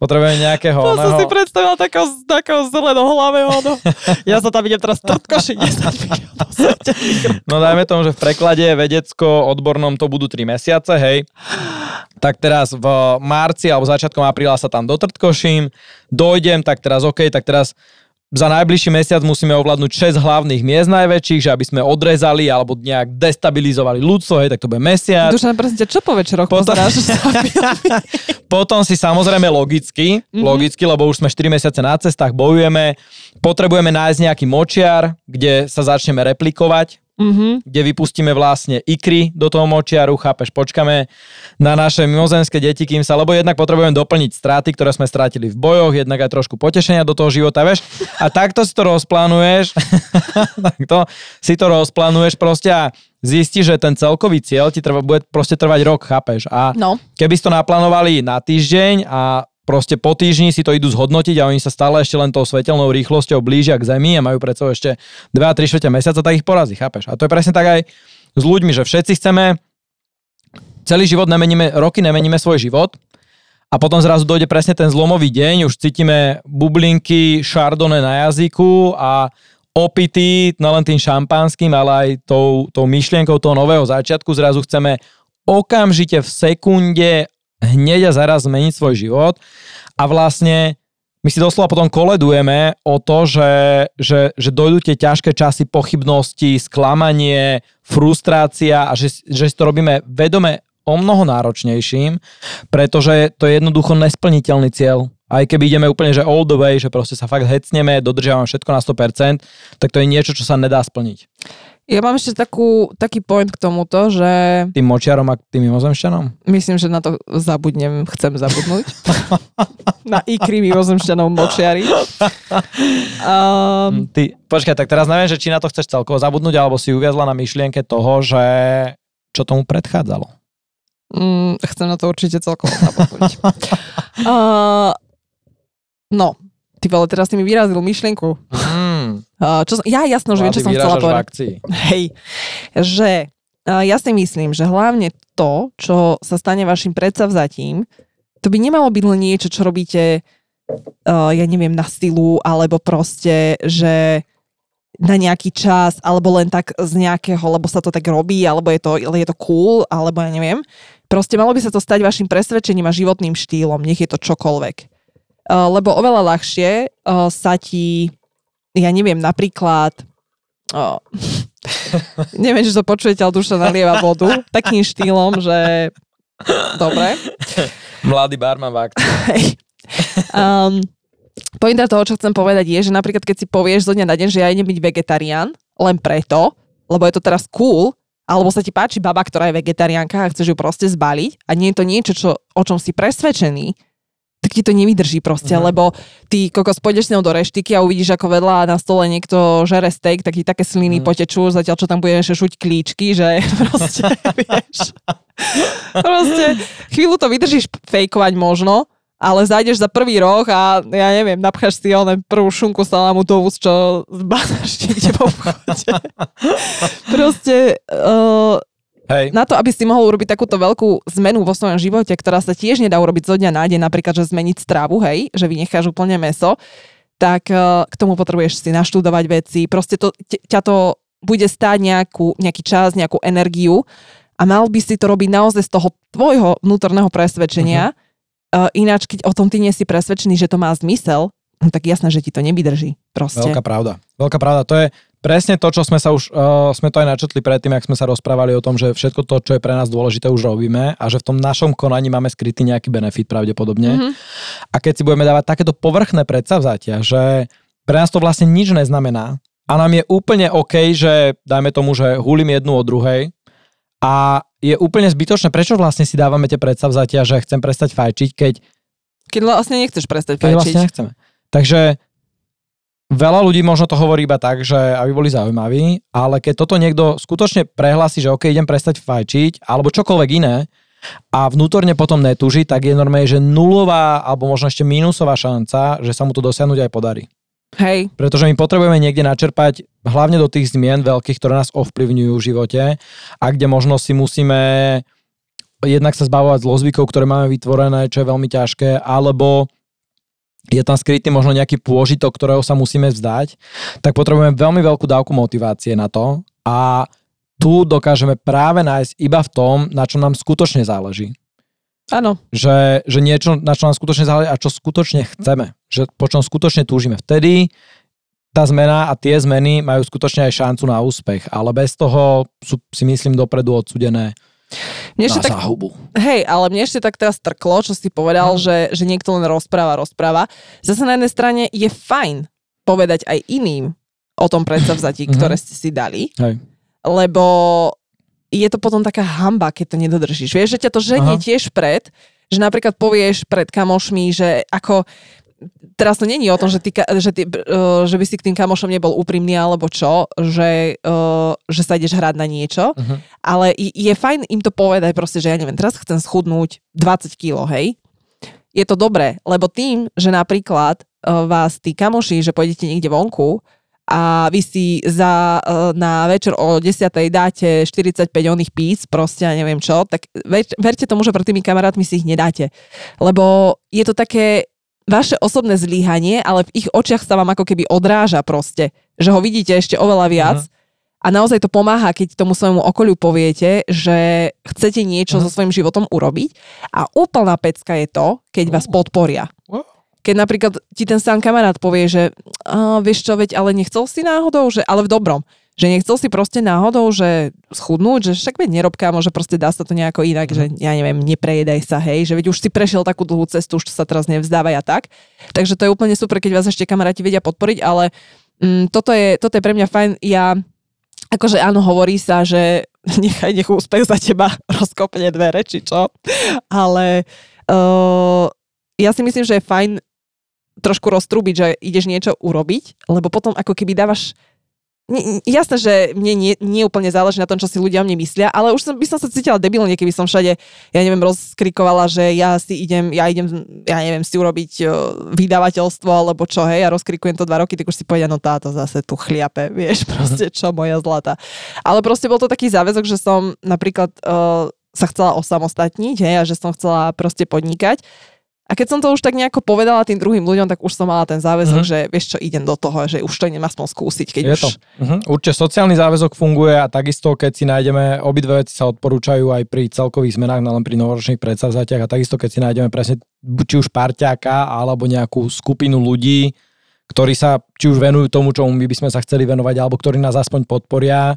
potrebujem nejakého... To oného... som si predstavila takého, takého zelenohlavého, no. Ja sa tam idem teraz trtkošiť desaťtisíc svetelných rokov. No dajme tomu, že v preklade vedecko-odbornom to budú tri mesiace, hej. Tak teraz v marci alebo začiatkom apríla sa tam dotrtkoším, dojdem, tak teraz OK, tak teraz za najbližší mesiac musíme ovládnuť šesť hlavných miest najväčších, že aby sme odrezali alebo nejak destabilizovali ľudstvo, hej, tak to bude mesiac. Dušan, prosím ťa, čo po večeroch potom... pozeráš? Potom si samozrejme logicky, mm-hmm. logicky, lebo už sme štyri mesiace na cestách, bojujeme, potrebujeme nájsť nejaký močiar, kde sa začneme replikovať, mm-hmm. kde vypustíme vlastne ikry do toho močiaru, chápeš, počkame na naše mimozemské deti, kým sa, lebo jednak potrebujeme doplniť straty, ktoré sme strátili v bojoch, jednak aj trošku potešenia do toho života, vieš, a takto si to rozplánuješ, takto si to rozplánuješ proste a zistíš, že ten celkový cieľ ti trv- bude proste trvať rok, chápeš, a no. keby si to naplánovali na týždeň a proste po týždni si to idú zhodnotiť a oni sa stále ešte len tou svetelnou rýchlosťou blížia k Zemi a majú pred sebou ešte dva tri štvrte mesiaca, tak ich porazí, chápeš? A to je presne tak aj s ľuďmi, že všetci chceme, celý život nemeníme, roky nemeníme svoj život a potom zrazu dojde presne ten zlomový deň, už cítime bublinky, šardone na jazyku a opity, no len tým šampanským, ale aj tou, tou myšlienkou toho nového začiatku zrazu chceme okamžite v sekunde hneď a zaraz zmeniť svoj život a vlastne my si doslova potom koledujeme o to, že, že, že dojdú tie ťažké časy pochybnosti, sklamanie, frustrácia a že, že si to robíme vedome o mnoho náročnejším, pretože to je jednoducho nesplniteľný cieľ. Aj keby ideme úplne, že all the way, že proste sa fakt hecneme, dodržiavame všetko na sto percent, tak to je niečo, čo sa nedá splniť. Ja mám ešte takú, taký point k tomuto, že... Tým močiarom a tým mimozemšťanom? Myslím, že na to zabudnem, chcem zabudnúť. Na ikry mimozemšťanov močiari. Um... Ty, počkaj, tak teraz neviem, že či na to chceš celkovo zabudnúť, alebo si uviazla na myšlienke toho, že čo tomu predchádzalo. Mm, chcem na to určite celkovo zabudnúť. uh, no, ty vole, teraz si mi vyrazil myšlienku. Čo som, ja jasno, že viem, čo som chcela povedať. Hej, že ja si myslím, že hlavne to, čo sa stane vašim predsavzatím, to by nemalo byť len niečo, čo robíte, ja neviem, na silu, alebo proste, že na nejaký čas, alebo len tak z nejakého, lebo sa to tak robí, alebo je to, je to cool, alebo ja neviem. Proste malo by sa to stať vašim presvedčením a životným štýlom, nech je to čokoľvek. Lebo oveľa ľahšie sa ti... Ja neviem, napríklad, oh, neviem, či to počujete, ale Dušan nalieva vodu takým štýlom, že dobre. Mladý barman v akcii. um, Pointa toho, čo chcem povedať je, že napríklad, keď si povieš zo dňa na deň, že ja idem byť vegetarián, len preto, lebo je to teraz cool, alebo sa ti páči baba, ktorá je vegetariánka a chceš ju proste zbaliť a nie je to niečo, čo, o čom si presvedčený, tak ti to nevydrží proste, uh-huh. lebo ty kokos pôjdeš s ňou do reštiky a uvidíš, ako vedľa na stole niekto žere steak, tak ti také sliny uh-huh. potečú, zatiaľ čo tam budeš šuť klíčky, že proste, vieš, proste chvíľu to vydržíš fejkovať možno, ale zájdeš za prvý roh a ja neviem, napcháš si oné prvú šunku salamutovú, čo zbádaš niekde po vchode. Proste uh, hej. Na to, aby si mohol urobiť takúto veľkú zmenu vo svojom živote, ktorá sa tiež nedá urobiť zo dňa na deň, napríklad, že zmeniť stravu, hej, že vynecháš úplne mäso, tak uh, k tomu potrebuješ si naštudovať veci, proste to, ťa to bude stáť nejakú, nejaký čas, nejakú energiu a mal by si to robiť naozaj z toho tvojho vnútorného presvedčenia. Uh-huh. Uh, ináč, keď o tom ty nie si presvedčený, že to má zmysel, no tak jasné, že ti to nevydrží. Proste. Veľká pravda. Veľká pravda. To je presne to, čo sme sa už, uh, sme to aj načetli predtým, ak sme sa rozprávali o tom, že všetko to, čo je pre nás dôležité, už robíme a že v tom našom konaní máme skrytý nejaký benefit pravdepodobne. Mm-hmm. A keď si budeme dávať takéto povrchné predsavzatia, že pre nás to vlastne nič neznamená a nám je úplne OK, že dajme tomu, že húlim jednu od druhej, a je úplne zbytočné, prečo vlastne si dávame tie predsavzatia, že chcem prestať fajčiť, keď... Keď vlastne nechceš prestať fajčiť. Vlastne nechceme. Takže veľa ľudí možno to hovorí iba tak, že aby boli zaujímaví, ale keď toto niekto skutočne prehlási, že OK, idem prestať fajčiť, alebo čokoľvek iné, a vnútorne potom netúži, tak je normálne, že nulová, alebo možno ešte mínusová šanca, že sa mu to dosiahnuť aj podarí. Hej. Pretože my potrebujeme niekde načerpať hlavne do tých zmien veľkých, ktoré nás ovplyvňujú v živote a kde možno si musíme jednak sa zbavovať zlozvykov, ktoré máme vytvorené, čo je veľmi ťažké, alebo je tam skrytý možno nejaký pôžitok, ktorého sa musíme vzdať, tak potrebujeme veľmi veľkú dávku motivácie na to a tu dokážeme práve nájsť iba v tom, na čo nám skutočne záleží. Áno. Že, že niečo, na čo nám skutočne záleží a čo skutočne chceme. Že po čom skutočne túžime. Vtedy tá zmena a tie zmeny majú skutočne aj šancu na úspech, ale bez toho sú, si myslím, dopredu odsudené mne na tak, záhubu. Hej, ale mne ešte tak teraz trklo, čo si povedal, no. že, že niekto len rozpráva, rozpráva. Zase na jednej strane je fajn povedať aj iným o tom predsavzatí, ktoré ste si dali, hej. Lebo je to potom taká hanba, keď to nedodržíš. Vieš, že ťa to ženie tiež pred, že napríklad povieš pred kamošmi, že ako... Teraz to není o tom, že, ty, že, ty, že by si k tým kamošom nebol úprimný alebo čo, že, že sa ideš hrať na niečo, uh-huh. Ale je fajn im to povedať proste, že ja neviem, teraz chcem schudnúť dvadsať kíl, hej. Je to dobré, lebo tým, že napríklad vás tí kamoši, že pôjdete niekde vonku a vy si za, na večer o desiatej dáte štyridsaťpäť oných píc, proste ja neviem čo, tak ver, verte tomu, že pred tými kamarátmi si ich nedáte. Lebo je to také vaše osobné zlyhanie, ale v ich očiach sa vám ako keby odráža proste, že ho vidíte ešte oveľa viac. Uh-huh. A naozaj to pomáha, keď tomu svojmu okoliu poviete, že chcete niečo uh-huh. so svojím životom urobiť. A úplná pecka je to, keď uh-huh. vás podporia. Uh-huh. Keď napríklad ti ten sám kamarát povie, že a, vieš čo, veď, ale nechcel si náhodou, že, ale v dobrom, že nechcel si proste náhodou, že schudnúť, že však veď nerobká, môže proste dá sa to nejako inak, že ja neviem, neprejedaj sa, hej, že veď už si prešiel takú dlhú cestu, už to sa teraz nevzdávaj a tak. Takže to je úplne super, keď vás ešte kamaráti vedia podporiť, ale mm, toto, je, toto je pre mňa fajn. Ja, akože áno, hovorí sa, že nechaj, nech úspech za teba rozkopne dvere, či čo, ale uh, ja si myslím, že je fajn trošku roztrúbiť, že ideš niečo urobiť, lebo potom ako keby dávaš... Jasné, že mne nie, nie úplne záleží na tom, čo si ľudia o mne myslia, ale už som, by som sa cítila debilne, keby som všade, ja neviem, rozkrikovala, že ja si idem, ja idem, ja neviem, si urobiť uh, vydavateľstvo, alebo čo, hej, ja rozkrikujem to dva roky, tak už si povedia, no táto zase tu chliape, vieš, proste čo, moja zlata. Ale proste bol to taký záväzok, že som napríklad uh, sa chcela osamostatniť, hej, a že som chcela proste podnikať. A keď som to už tak nejako povedala tým druhým ľuďom, tak už som mala ten záväzok, mm-hmm. že vieš čo, idem do toho, že už to idem aspoň skúsiť. Keď je už... to. Mm-hmm. Určite sociálny záväzok funguje a takisto, keď si nájdeme, obidve veci sa odporúčajú aj pri celkových zmenách, nelen pri novoročných predsavzatiach a takisto, keď si nájdeme presne či už parťáka alebo nejakú skupinu ľudí, ktorí sa či už venujú tomu, čomu my by sme sa chceli venovať, alebo ktorí nás aspoň podporia,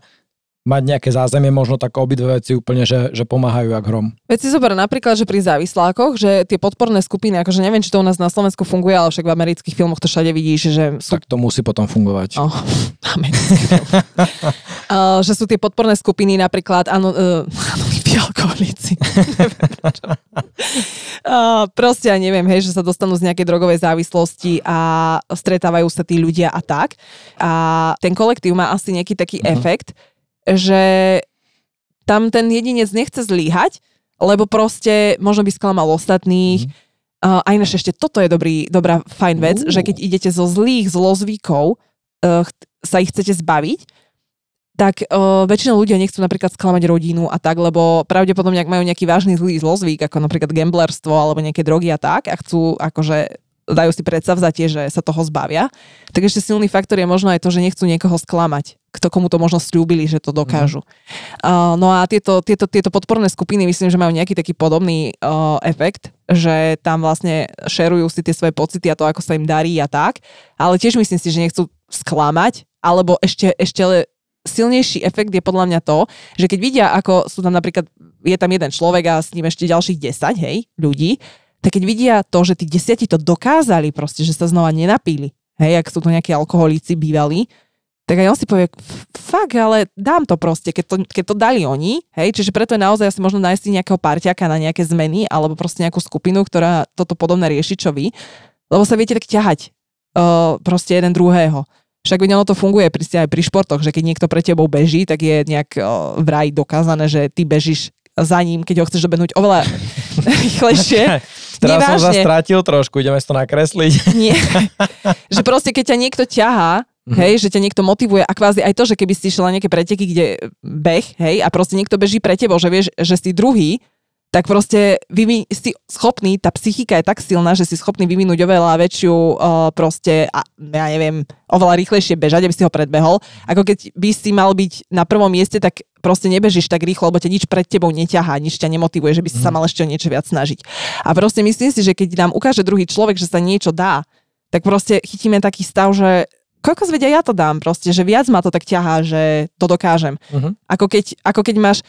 mať nejaké zázemie, možno tak obidve veci úplne, že, že pomáhajú jak hrom. Veď si zober napríklad, že pri závislákoch, že tie podporné skupiny, akože neviem, či to u nás na Slovensku funguje, ale však v amerických filmoch to všade vidíš, že... Sú... Tak to musí potom fungovať. Oh, uh, že sú tie podporné skupiny napríklad ano, uh, anonimní alkoholici. uh, proste ja neviem, hej, že sa dostanú z nejakej drogovej závislosti a stretávajú sa tí ľudia a tak. A ten kolektív má asi nejaký taký uh-huh. efekt, že tam ten jedinec nechce zlíhať, lebo proste možno by sklamal ostatných, mm. Uh, a ináč ešte toto je dobrý, dobrá fajn vec, uh. že keď idete zo zlých zlozvykov, uh, sa ich chcete zbaviť, tak uh, väčšinou ľudia nechcú napríklad sklamať rodinu a tak, lebo pravdepodobne, ak majú nejaký vážny zlý zlozvyk, ako napríklad gamblerstvo alebo nejaké drogy a tak, a chcú akože dajú si predsavzatie, že sa toho zbavia, tak ešte silný faktor je možno aj to, že nechcú niekoho sklamať, kto komu to možno sľúbili, že to dokážu. Uh, no a tieto, tieto, tieto podporné skupiny, myslím, že majú nejaký taký podobný uh, efekt, že tam vlastne šerujú si tie svoje pocity a to, ako sa im darí a tak, ale tiež myslím si, že nechcú sklamať, alebo ešte, ešte ale silnejší efekt je podľa mňa to, že keď vidia, ako sú tam napríklad, je tam jeden človek a s ním ešte ďalších desať, hej, ľudí, tak keď vidia to, že tí desiatí to dokázali proste, že sa znova nenapíli, hej, ak sú to nejakí alkoholíci bývalí, tak aj on si povie, fuck, ale dám to proste, keď to, keď to dali oni, hej, čiže preto je naozaj asi možno nájsť nejakého parťaka na nejaké zmeny, alebo proste nejakú skupinu, ktorá toto podobné rieši, čo vy, lebo sa viete tak ťahať uh, proste jeden druhého. Však ono to funguje aj pri športoch, že keď niekto pre tebou beží, tak je nejak uh, vraj dokázané, že ty bežíš za ním, keď ho chceš dobehnúť oveľa rýchlejšie. Teraz nevážne. Som sa strátil trošku, ideme si to nakresliť. Nie, že proste keď ťa niekto ťahá, mm-hmm. hej, že ťa niekto motivuje a kvázi aj to, že keby si išla nejaké preteky, kde beh, hej, a proste niekto beží pre tebou, že vieš, že si druhý, tak proste vyvin- si schopný, tá psychika je tak silná, že si schopný vyvinúť oveľa väčšiu uh, proste, a, ja neviem, oveľa rýchlejšie bežať, aby si ho predbehol. Ako keď by si mal byť na prvom mieste, tak proste nebežíš tak rýchlo, lebo ťa nič pred tebou neťahá, nič ťa nemotivuje, že by si sa mal ešte o niečo viac snažiť. A proste myslím si, že keď nám ukáže druhý človek, že sa niečo dá, tak proste chytíme taký stav, že koľko zvedia, ja to dám proste, že viac ma to tak ťahá, že to dokážem. Uh-huh. Ako keď, ako keď máš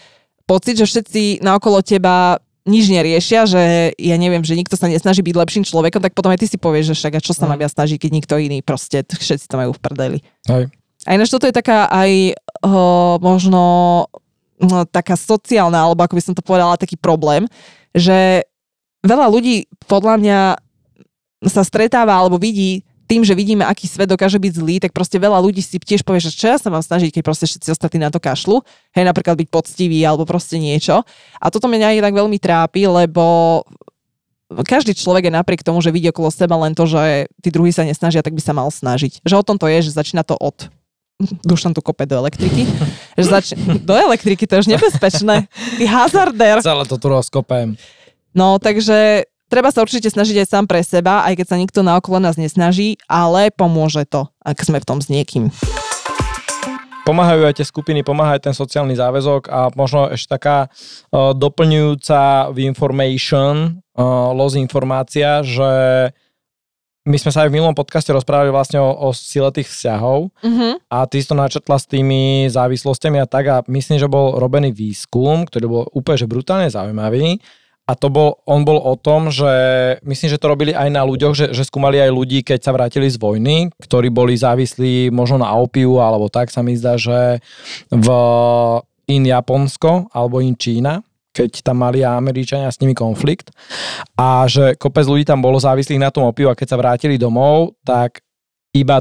pocit, že všetci naokolo teba nič neriešia, že ja neviem, že nikto sa nesnaží byť lepším človekom, tak potom aj ty si povieš, že však a čo sa mám ja snažiť, keď nikto iný proste, všetci to majú v prdeli. Hej. A ináč toto je taká aj uh, možno no, taká sociálna, alebo ako by som to povedala, taký problém, že veľa ľudí podľa mňa sa stretáva alebo vidí tým, že vidíme, aký svet dokáže byť zlý, tak proste veľa ľudí si tiež povie, že čo ja sa mám snažiť, keď proste všetci ostatní na to kašľú, hej, napríklad byť poctivý alebo proste niečo. A toto mňa inak veľmi trápi, lebo každý človek je napriek tomu, že vidí okolo seba len to, že tí druhí sa nesnažia, tak by sa mal snažiť. Že o tom to je, že začína to od Dušan tu kope do elektriky. Že zač... Do elektriky, to je už nebezpečné. Ty hazarder. Celé to tu rozkopem. No, takže treba sa určite snažiť aj sám pre seba, aj keď sa nikto naokolo nás nesnaží, ale pomôže to, ak sme v tom s niekým. Pomáhajú aj tie skupiny, pomáha aj ten sociálny záväzok a možno ešte taká uh, doplňujúca information, uh, loss informácia, že my sme sa aj v minulom podcaste rozprávali vlastne o, o sile tých vzťahov mm-hmm. a ty si to načrtla s tými závislostiami a tak a myslím, že bol robený výskum, ktorý bol úplne že brutálne zaujímavý. A to bol, on bol o tom, že myslím, že to robili aj na ľuďoch, že, že skúmali aj ľudí, keď sa vrátili z vojny, ktorí boli závislí možno na opiu, alebo tak sa mi zdá, že v in Japonsko, alebo in Čína, keď tam mali Američania s nimi konflikt. A že kopec ľudí tam bolo závislých na tom opiu a keď sa vrátili domov, tak iba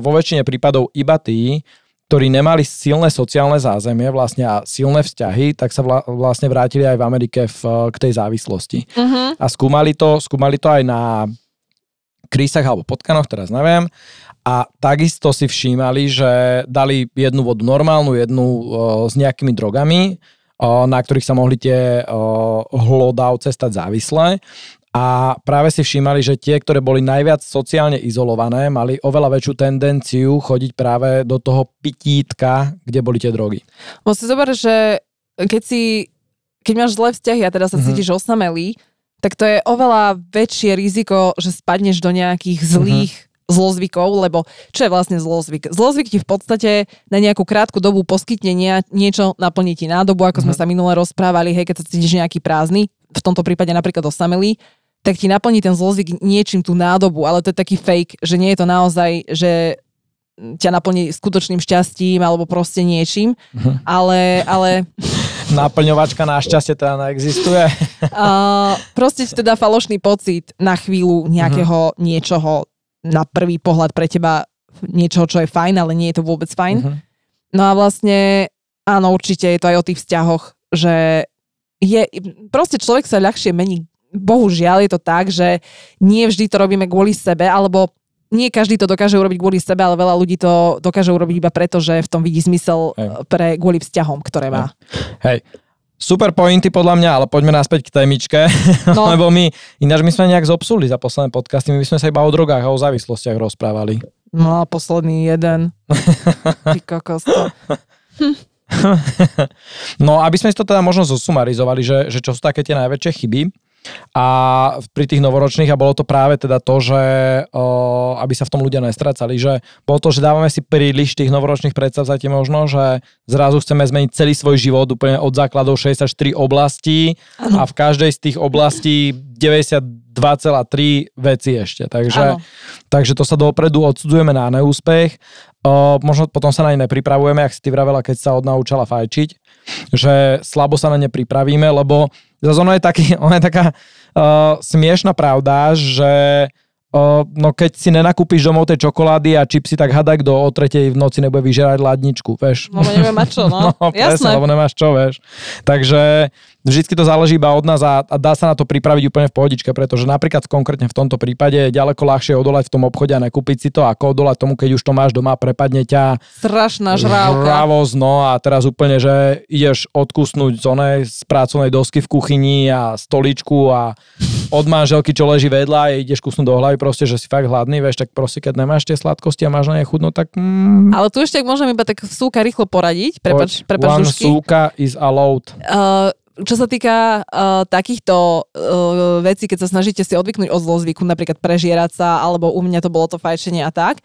vo väčšine prípadov iba tí, ktorí nemali silné sociálne zázemie vlastne a silné vzťahy, tak sa vla, vlastne vrátili aj v Amerike v, k tej závislosti. Uh-huh. A skúmali to, skúmali to aj na krýsach alebo potkanoch, teraz neviem. A takisto si všímali, že dali jednu vodu normálnu, jednu o, s nejakými drogami, o, na ktorých sa mohli tie o, hlodavce stať závislé. A práve si všímali, že tie, ktoré boli najviac sociálne izolované, mali oveľa väčšiu tendenciu chodiť práve do toho pitítka, kde boli tie drogy. Môžem si zober, že keď si, keď máš zlé vzťahy a teda sa mm-hmm. cítiš osamelý, tak to je oveľa väčšie riziko, že spadneš do nejakých zlých mm-hmm. zlozvykov, lebo čo je vlastne zlozvyk? Zlozvyk ti v podstate na nejakú krátku dobu poskytne niečo, naplní ti nádobu, ako mm-hmm. sme sa minule rozprávali, hej, keď sa cítiš nejaký prázdny, v tomto prípade napríklad osamelý, tak ti naplní ten zlozvyk niečím tú nádobu, ale to je taký fake, že nie je to naozaj, že ťa naplní skutočným šťastím alebo proste niečím, uh-huh. ale... ale... Naplňovačka na šťastie teda neexistuje. uh, proste ti teda falošný pocit na chvíľu nejakého uh-huh. niečoho, na prvý pohľad pre teba niečoho, čo je fajn, ale nie je to vôbec fajn. Uh-huh. No a vlastne, áno, určite je to aj o tých vzťahoch, že je, proste človek sa ľahšie mení bohužiaľ je to tak, že nie vždy to robíme kvôli sebe, alebo nie každý to dokáže urobiť kvôli sebe, ale veľa ľudí to dokáže urobiť iba preto, že v tom vidí zmysel pre, kvôli vzťahom, ktoré má. Hej, super pointy podľa mňa, ale poďme naspäť k témičke, no. Lebo my, ináč my sme nejak zobsuli za posledné podcasty, my by sme sa iba o drogách a o závislostiach rozprávali. No a posledný jeden. Ty kokos to. Hm. No, aby sme si to teda možno zosumarizovali, že, že čo sú také tie najväčšie chyby a pri tých novoročných, a bolo to práve teda to, že o, aby sa v tom ľudia nestracali, že bolo to, že dávame si príliš tých novoročných predstav za tie možno, že zrazu chceme zmeniť celý svoj život úplne od základov šesťdesiatštyri oblastí a v každej z tých oblastí deväťdesiatdva celé tri veci ešte. Takže, takže to sa dopredu odsudzujeme na neúspech. Uh, možno potom sa na ne nepripravujeme, ak si ty vravela, keď sa odnaučala fajčiť, že slabo sa na ne pripravíme, lebo zase ono je, taký, ono je taká uh, smiešná pravda, že uh, no keď si nenakúpiš domov tej čokolády a čipsy, tak hadaj, kto o tretej v noci nebude vyžerať ladničku, vieš. No neviem mať čo, no. No jasné. Presne, lebo nemáš čo, vieš. Takže vždycky to záleží iba od nás a, a dá sa na to pripraviť úplne v pohodičke, pretože napríklad konkrétne v tomto prípade je ďaleko ľahšie odolať v tom obchode a nekúpiť si to, ako odolať tomu, keď už to máš doma, prepadne ťa strašná žrávka. Žravosť, no a teraz úplne, že ideš odkusnúť z onej sprácovnej dosky v kuchyni a stoličku a od manželky, čo leží vedľa a ideš kusnúť do hlavy, proste, že si fakt hladný, vieš, tak proste, keď nemáš tie sladkosti a máš na ne chudno, tak... Mm. Ale tu ešte môžem iba tak súka rýchlo poradiť. Prepač, prepač, one dušky. Súka is allowed. Uh, čo sa týka uh, takýchto uh, vecí, keď sa snažíte si odvyknúť od zlozvyku, napríklad prežierať sa, alebo u mňa to bolo to fajčenie a tak,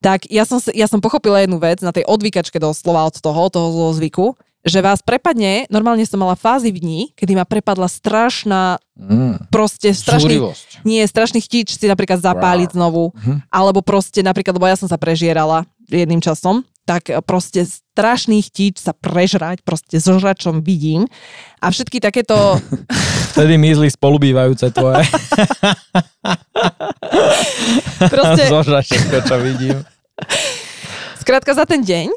tak ja som, ja som pochopila jednu vec na tej odvykačke doslova od toho, toho zlozvyku, že vás prepadne, normálne som mala fázy v dní, kedy ma prepadla strašná, mm. proste strašný, Súrivosť. nie, strašný chtič si napríklad zapáliť znovu, mm. alebo proste napríklad, lebo ja som sa prežierala jedným časom, tak proste strašný chtič sa prežrať, proste zožrať, čo vidím. A všetky takéto... Vtedy mi izli spolubývajúce tvoje. proste... Zožrať všetko, čo vidím. Skrátka za ten deň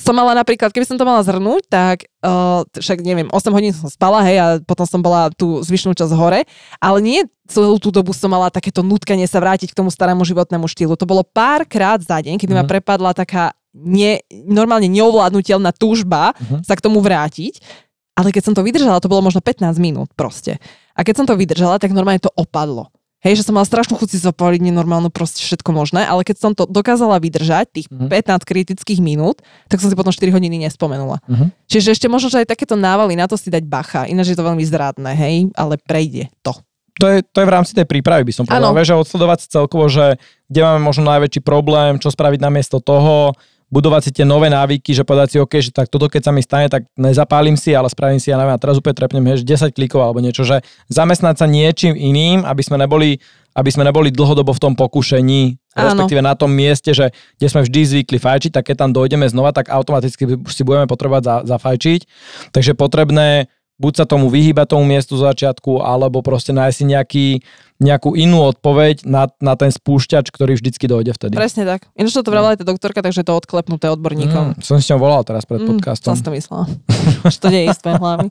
som mala napríklad, keby som to mala zhrnúť, tak uh, však neviem, osem hodín som spala, hej, a potom som bola tú zvyšnú časť hore, ale nie celú tú dobu som mala takéto nutkanie sa vrátiť k tomu starému životnému štýlu. To bolo párkrát za deň, kedy mm-hmm. ma prepadla taká ne, normálne neovládnutelná túžba mm-hmm. sa k tomu vrátiť, ale keď som to vydržala, to bolo možno pätnásť minút proste. A keď som to vydržala, tak normálne to opadlo. Hej, že som mala strašnú chuť si zapáliť, nenormálne proste všetko možné, ale keď som to dokázala vydržať, tých pätnásť kritických minút, tak som si potom štyri hodiny nespomenula. Uh-huh. Čiže ešte možno, že aj takéto návaly, na to si dať bacha, ináč je to veľmi zrádne, hej, ale prejde to. To je, to je v rámci tej prípravy, by som povedal, že odsledovať celkovo, že kde máme možno najväčší problém, čo spraviť namiesto toho, budovať si tie nové návyky, že povedať si, OK, že tak toto, keď sa mi stane, tak nezapálim si, ale spravím si, ja neviem, a teraz úplne trepnem, hej, desať klikov alebo niečo, že zamestnať sa niečím iným, aby sme neboli, aby sme neboli dlhodobo v tom pokušení, respektíve na tom mieste, že kde sme vždy zvykli fajčiť, tak keď tam dojdeme znova, tak automaticky si budeme potrebovať za, zafajčiť. Takže potrebné buď sa tomu vyhýba tomu miestu začiatku, alebo proste nájsť si nejaký, nejakú inú odpoveď na, na ten spúšťač, ktorý vždycky dojde vtedy. Presne tak. Ináč to to vrala aj tá doktorka, takže to odklepnuté odborníkom. Mm, som s ňou volal teraz pred mm, podcastom. Som si to myslela. Už to nie je isté hlavy.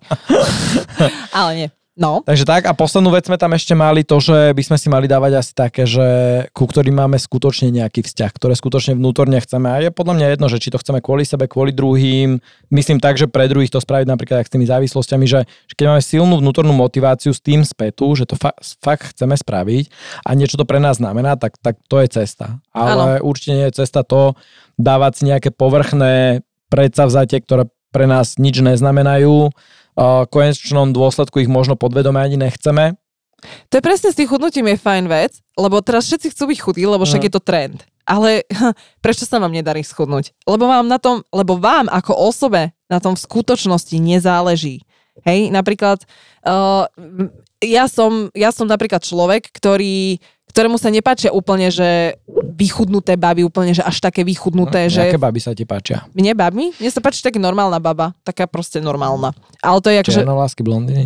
Ale nie. No. Takže tak, a poslednú vec sme tam ešte mali to, že by sme si mali dávať asi také, že ku ktorým máme skutočne nejaký vzťah, ktoré skutočne vnútorne chceme. A je podľa mňa jedno, že či to chceme kvôli sebe, kvôli druhým. Myslím tak, že pre druhých to spraviť napríklad aj s tými závislosťami, že keď máme silnú vnútornú motiváciu s tým spätu, že to fa- fakt chceme spraviť a niečo to pre nás znamená, tak, tak to je cesta. Ale ano. Určite nie je cesta to dávať si nejaké povrchné predsavzatie, ktoré pre nás nič neznamenajú. V konečnom dôsledku ich možno podvedome ani nechceme. To je presne, s tým chudnutím je fajn vec, lebo teraz všetci chcú byť chudí, lebo však je to trend. Ale prečo sa vám nedarí schudnúť? Lebo vám na tom, lebo vám ako osobe na tom v skutočnosti nezáleží. Hej, napríklad uh, ja som, ja som napríklad človek, ktorý ktorému sa nepáčia úplne, že vychudnuté baby, úplne, že až také vychudnuté, no, že... Aké baby sa ti páčia? Mne baby? Mne sa páči taká normálna baba. Taká proste normálna. Ale to je ako, že... Černovlásky blondiny?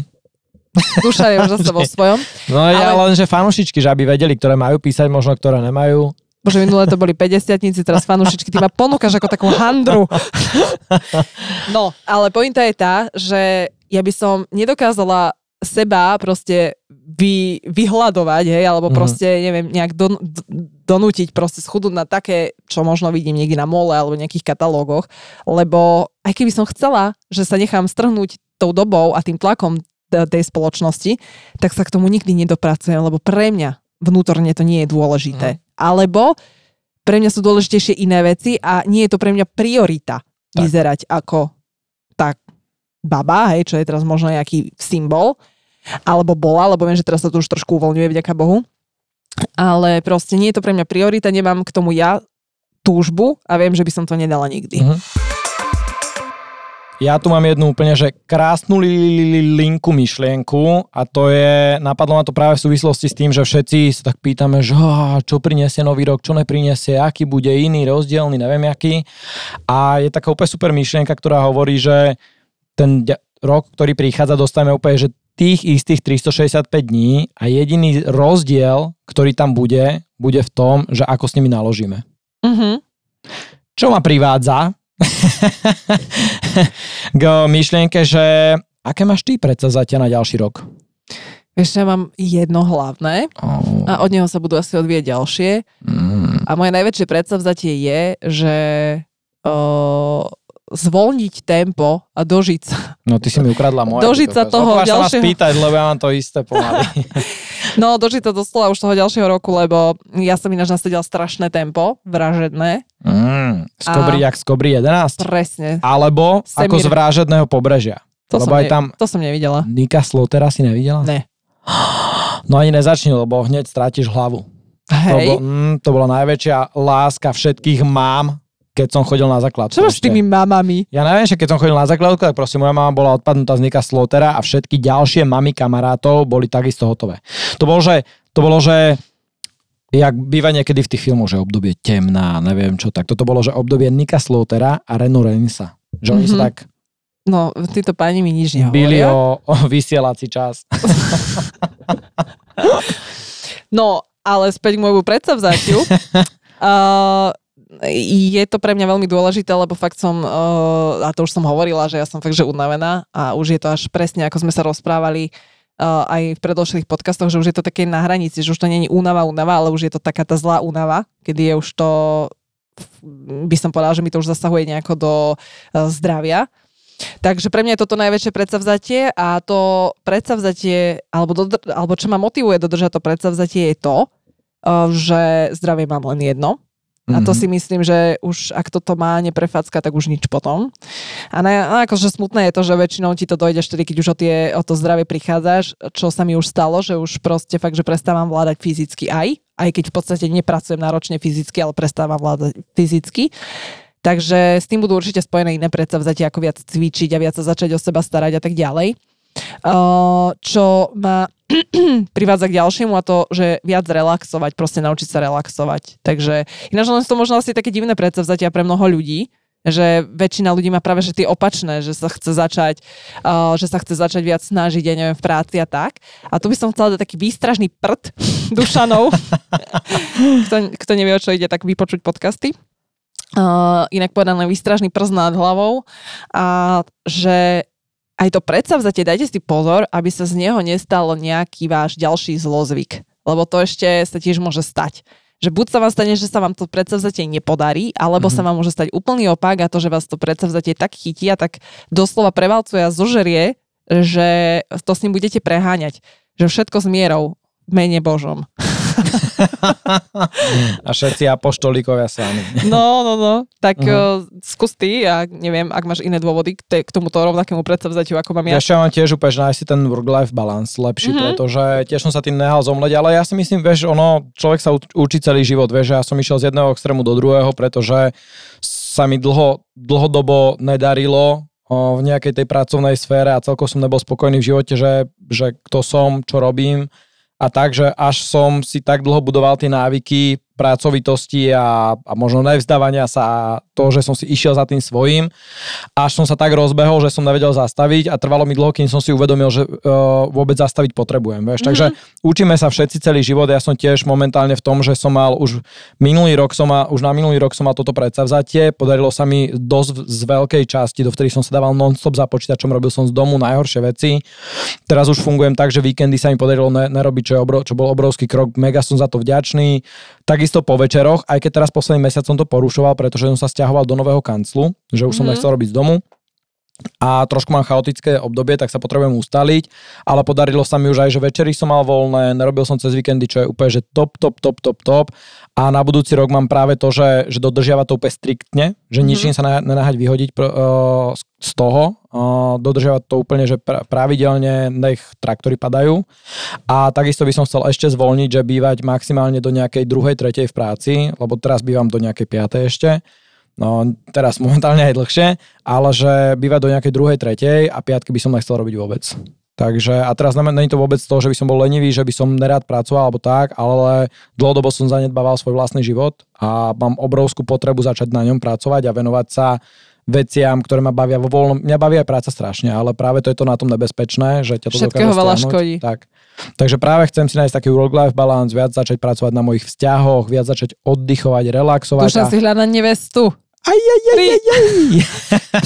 Duša je už zase vo svojom. No ale... ja len, že fanúšičky, že aby vedeli, ktoré majú písať, možno ktoré nemajú. Bože, minulé to boli päťdesiatnici, teraz fanúšičky. Ty ma ponúkaš ako takú handru. No, ale pointa je tá, že ja by som nedokázala seba proste vy, vyhľadovať, hej, alebo proste, neviem, nejak don, donútiť proste schudnúť na také, čo možno vidím niekde na mole alebo nejakých katalógoch, lebo aj keby som chcela, že sa nechám strhnúť tou dobou a tým tlakom tej spoločnosti, tak sa k tomu nikdy nedopracujem, lebo pre mňa vnútorne to nie je dôležité. Mm. Alebo pre mňa sú dôležitejšie iné veci a nie je to pre mňa priorita tak. Vyzerať ako tak baba, hej, čo je teraz možno nejaký symbol, alebo bola, lebo viem, že teraz sa to už trošku uvoľňuje, vďaka Bohu. Ale proste nie je to pre mňa priorita, nemám k tomu ja túžbu a viem, že by som to nedala nikdy. Mhm. Ja tu mám jednu úplne, že krásnu li, li, li, linku myšlienku a to je, napadlo ma to práve v súvislosti s tým, že všetci sa tak pýtame, že čo prinesie nový rok, čo neprinesie, aký bude iný, rozdielny, neviem aký. A je taká úplne super myšlienka, ktorá hovorí, že ten rok, ktorý prichádza, dostajeme úplne, že tých istých tristošesťdesiatpäť dní a jediný rozdiel, ktorý tam bude, bude v tom, že ako s nimi naložíme. Uh-huh. Čo ma privádza k myšlienke, že aké máš ty predsavzatia na ďalší rok? Vieš, ja mám jedno hlavné oh. a od neho sa budú asi odvieť ďalšie. Mm. A moje najväčšie predsavzatie je, že uh, zvolniť tempo a dožiť sa. No ty si mi ukradla moje. Dožiť sa toho ďalšieho. Sa ma spýtať, lebo ja mám to isté pomaly. No, dožiť sa doslova už toho ďalšieho roku, lebo ja som ináč nasadila strašné tempo, vražedné. Mm, skobri, jak skobri jedenásť. Presne. Alebo Semir. Ako z Vražedného pobrežia. To, lebo som, aj tam ne, to som nevidela. Nika Slotera si nevidela? Ne. No ani nezačni, lebo hneď strátiš hlavu. Hej. To, bol, mm, to bola najväčšia láska všetkých mám, keď som chodil na základku. Čo máš s tými mamami? Ja neviem, že keď som chodil na základku, tak prosím, moja mama bola odpadnutá z Nika Slotera a všetky ďalšie mami kamarátov boli takisto hotové. To bolo, že, to bolo, že jak býva niekedy v tých filmoch, že obdobie temná, neviem čo, tak toto bolo, že obdobie Nika Slotera a Renu Rensa. Že mm-hmm. oni sa tak... No, títo páni mi nič nehovoria. Byli o, o vysielací čas. No, ale späť k môjmu predsavzatiu. uh, Je to pre mňa veľmi dôležité, lebo fakt som, uh, a to už som hovorila, že ja som fakt, že unavená a už je to až presne, ako sme sa rozprávali uh, aj v predošlých podcastoch, že už je to také na hranici, že už to nie je únava, únava, ale už je to taká tá zlá únava, kedy je už to, by som povedala, že mi to už zasahuje nejako do uh, zdravia. Takže pre mňa je toto najväčšie predsavzatie a to predsavzatie, alebo, dodr- alebo čo ma motivuje dodržať to predsavzatie je to, uh, že zdravie mám len jedno. A to si myslím, že už ak toto má neprefacka, tak už nič potom. A, na, a akože smutné je to, že väčšinou ti to dojde vtedy, keď už o, tie, o to zdravie prichádzaš, čo sa mi už stalo, že už proste fakt, že prestávam vládať fyzicky aj, aj keď v podstate nepracujem náročne fyzicky, ale prestávam vládať fyzicky. Takže s tým budú určite spojené iné predsavzatia, ako viac cvičiť a viac sa začať o seba starať a tak ďalej. Uh, čo ma privádza k ďalšiemu a to, že viac relaxovať, proste naučiť sa relaxovať. Takže ináč len sú to možno asi také divné predsavzatia pre mnoho ľudí, že väčšina ľudí má práve že tie opačné, že sa chce začať, uh, že sa chce začať viac snažiť, ja neviem, v práci a tak. A tu by som chcela dať taký výstražný prd Dušanov. kto, kto nevie, o čo ide, tak vypočuť podcasty. Uh, inak povedané výstražný prst nad hlavou a že aj to predsavzatie, dajte si pozor, aby sa z neho nestalo nejaký váš ďalší zlozvyk, lebo to ešte sa tiež môže stať. Že buď sa vám stane, že sa vám to predsavzatie nepodarí, alebo mm-hmm. sa vám môže stať úplný opak a to, že vás to predsavzatie tak chytí a tak doslova prevalcuje a zožerie, že to s ním budete preháňať. Že všetko s mierou, mene Božom. A všetci apoštolíkovia s vami. No, no, no. Tak uh-huh. uh, skús ty a neviem, ak máš iné dôvody k, te, k tomuto rovnakému predsavzatiu, ako mám ja. Ja ešte mám tiež úplne, že nájsť si ten work-life balance lepší, uh-huh. pretože tiež som sa tým nehal zomleť, ale ja si myslím, vieš, ono, človek sa učí celý život, vieš, ja som išiel z jedného extrému do druhého, pretože sa mi dlho, dlhodobo nedarilo o, v nejakej tej pracovnej sfére a celkom som nebol spokojný v živote, že, že kto som, čo robím. A takže až som si tak dlho budoval tie návyky pracovitosti a, a možno nevzdávania sa, to, že som si išiel za tým svojím. Až som sa tak rozbehol, že som nevedel zastaviť a trvalo mi dlho, kým som si uvedomil, že uh, vôbec zastaviť potrebujem. Vieš? Mm-hmm. Takže učíme sa všetci celý život. Ja som tiež momentálne v tom, že som mal už minulý rok, som mal, už na minulý rok som mal toto predsavzatie. Podarilo sa mi dosť z veľkej časti, do ktorých som sa dával non-stop za počítačom, robil som z domu najhoršie veci. Teraz už fungujem tak, že víkendy sa mi podarilo ne- nerobiť, čo, obro- čo bol obrovský krok. Mega som za to vďačný. Takisto po večeroch, aj keď teraz posledný mesiac som to porušoval, pretože som sa sťahoval do nového kanclu, že už som mm-hmm. nechcel robiť z domu a trošku mám chaotické obdobie, tak sa potrebujem ustaliť, ale podarilo sa mi už aj, že večery som mal voľné, nerobil som cez víkendy, čo je úplne, že top, top, top, top, top a na budúci rok mám práve to, že, že dodržiava to úplne striktne, že mm-hmm. ničím sa nenáhať vyhodiť pr- uh, z toho, uh, dodržiavať to úplne, že pra- pravidelne nech traktory padajú a takisto by som chcel ešte zvolniť, že bývať maximálne do nejakej druhej, tretej v práci, lebo teraz bývam do nejakej piatej ešte. No, teraz momentálne aj dlhšie, ale že býva do nejakej druhej, tretej a piatky by som nechcel robiť vôbec. Takže, a teraz není to vôbec to, že by som bol lenivý, že by som nerád pracoval alebo tak, ale dlhodobo som zanedbával svoj vlastný život a mám obrovskú potrebu začať na ňom pracovať a venovať sa veciam, ktoré ma bavia vo voľnom. Mňa baví aj práca strašne, ale práve to je to na tom nebezpečné, že ťa to všetkého veľa škodí. Tak. Takže práve chcem si nájsť taký work-life balance, viac začať pracovať na mojich vzťahoch, viac začať oddychovať, relaxovať. Dušan a... si hľadá nevestu. Aj, aj, aj, aj, aj.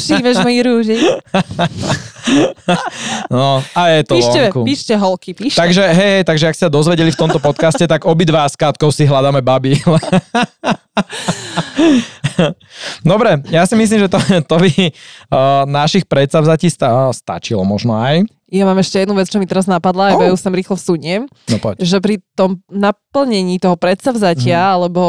Příveš moji rúži. No, a je to píšte, vonku. Píšte, holky, píšte. Takže, hej, takže ak ste sa dozvedeli v tomto podcaste, tak obidva s Katkou si hľadáme babi. Dobre, ja si myslím, že to, to by uh, našich predsavzatí sta- stačilo možno aj. Ja mám ešte jednu vec, čo mi teraz napadla, oh. iba ju sem rýchlo vsuniem. No poď. Že pri tom naplnení toho predsavzatia, mm. alebo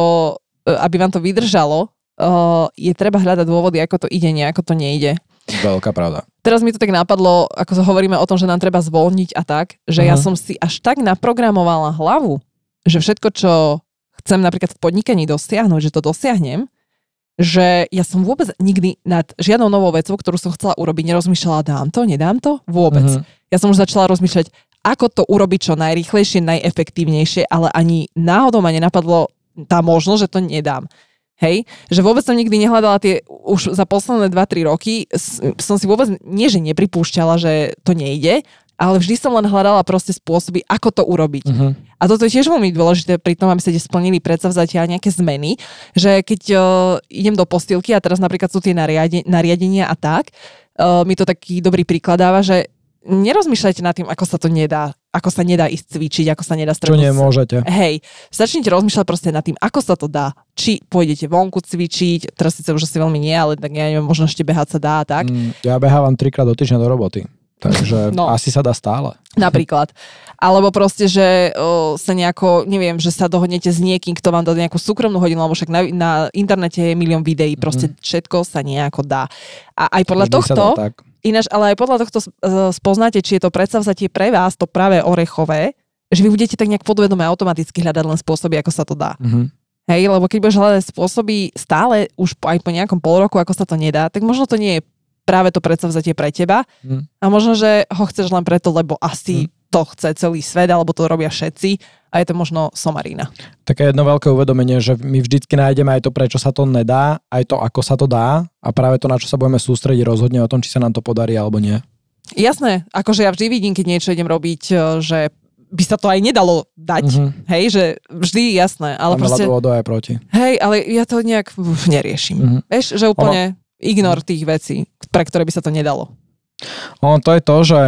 aby vám to vydržalo, Uh, je treba hľadať dôvody, ako to ide, nie ako to nejde. Veľká pravda. Teraz mi to tak napadlo, ako sa hovoríme o tom, že nám treba zvolniť a tak, že uh-huh. ja som si až tak naprogramovala hlavu, že všetko, čo chcem napríklad v podnikaní dosiahnuť, že to dosiahnem, že ja som vôbec nikdy nad žiadnou novou vecou, ktorú som chcela urobiť, nerozmýšľala, dám to, nedám to, vôbec. Uh-huh. Ja som už začala rozmýšľať, ako to urobiť čo najrýchlejšie, najefektívnejšie, ale ani náhodou ma nenapadlo tá možnosť, že to nedám. Hej, že vôbec som nikdy nehľadala tie, už za posledné dva tri roky som si vôbec, nie že nepripúšťala, že to nejde, ale vždy som len hľadala proste spôsoby, ako to urobiť. Uh-huh. A toto je tiež veľmi dôležité pri tom, aby sa splnili predsavzatia nejaké zmeny, že keď uh, idem do postielky a teraz napríklad sú tie nariade, nariadenia a tak, uh, mi to taký dobrý príklad dáva, že nerozmýšľajte nad tým, ako sa to nedá, ako sa nedá ísť cvičiť, ako sa nedá stretnúť. Čo nemôžete. Hej, začnite rozmýšľať proste nad tým, ako sa to dá. Či pôjdete vonku cvičiť, teraz síce už asi veľmi nie, ale tak ja neviem, možno ešte behať sa dá, tak? Mm, ja behávam trikrát do týždňa do roboty, takže no, asi sa dá stále. Napríklad. Alebo proste, že uh, sa nejako, neviem, že sa dohodnete s niekým, kto vám dá nejakú súkromnú hodinu, lebo však na, na internete je milión videí, proste mm. všetko sa nejako dá. A aj podľa Vždy tohto... Ináč, ale aj podľa tohto spoznáte, či je to predsavzatie pre vás, to práve orechové, že vy budete tak nejak podvedome automaticky hľadať len spôsoby, ako sa to dá. Mm-hmm. Hej, lebo keď budeš hľadať spôsoby stále, už aj po nejakom pol roku, ako sa to nedá, tak možno to nie je práve to predsavzatie pre teba mm. a možno, že ho chceš len preto, lebo asi mm. to chce celý svet, alebo to robia všetci a je to možno somarina. Také jedno veľké uvedomenie, že my vždycky nájdeme aj to, prečo sa to nedá, aj to, ako sa to dá a práve to, na čo sa budeme sústrediť, rozhodne o tom, či sa nám to podarí alebo nie. Jasné, akože ja vždy vidím, keď niečo idem robiť, že by sa to aj nedalo dať, mm-hmm. hej, že vždy jasné, ale tam proste... Veľa dôvodov aj proti. Hej, ale ja to nejak uf, neriešim. Mm-hmm. Vieš, že úplne ono... ignor tých vecí, pre ktoré by sa to nedalo. Ono to je to, že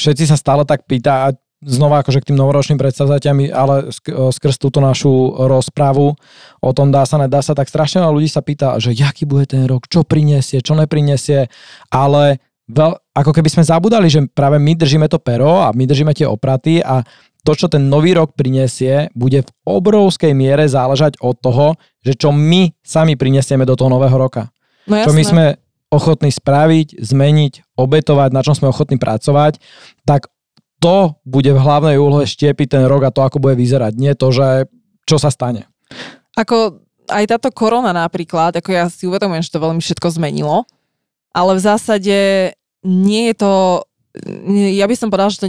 všetci sa stále tak pýta a znova akože k tým novoročným predsavzatiam, ale skrz túto našu rozprávu o tom dá sa, nedá sa, tak strašne veľa ľudí sa pýta, že jaký bude ten rok, čo prinesie, čo neprinesie, ale veľ, ako keby sme zabudali, že práve my držíme to pero a my držíme tie opraty a to, čo ten nový rok prinesie, bude v obrovskej miere záležať od toho, že čo my sami prinesieme do toho nového roka. No jasné. Čo my sme ochotní spraviť, zmeniť, obetovať, na čom sme ochotní pracovať, tak to bude v hlavnej úlohe štiepiť ten rok a to, ako bude vyzerať. Nie to, že čo sa stane. Ako aj táto korona napríklad, ako ja si uvedomujem, že to veľmi všetko zmenilo, ale v zásade nie je to, ja by som povedala, že to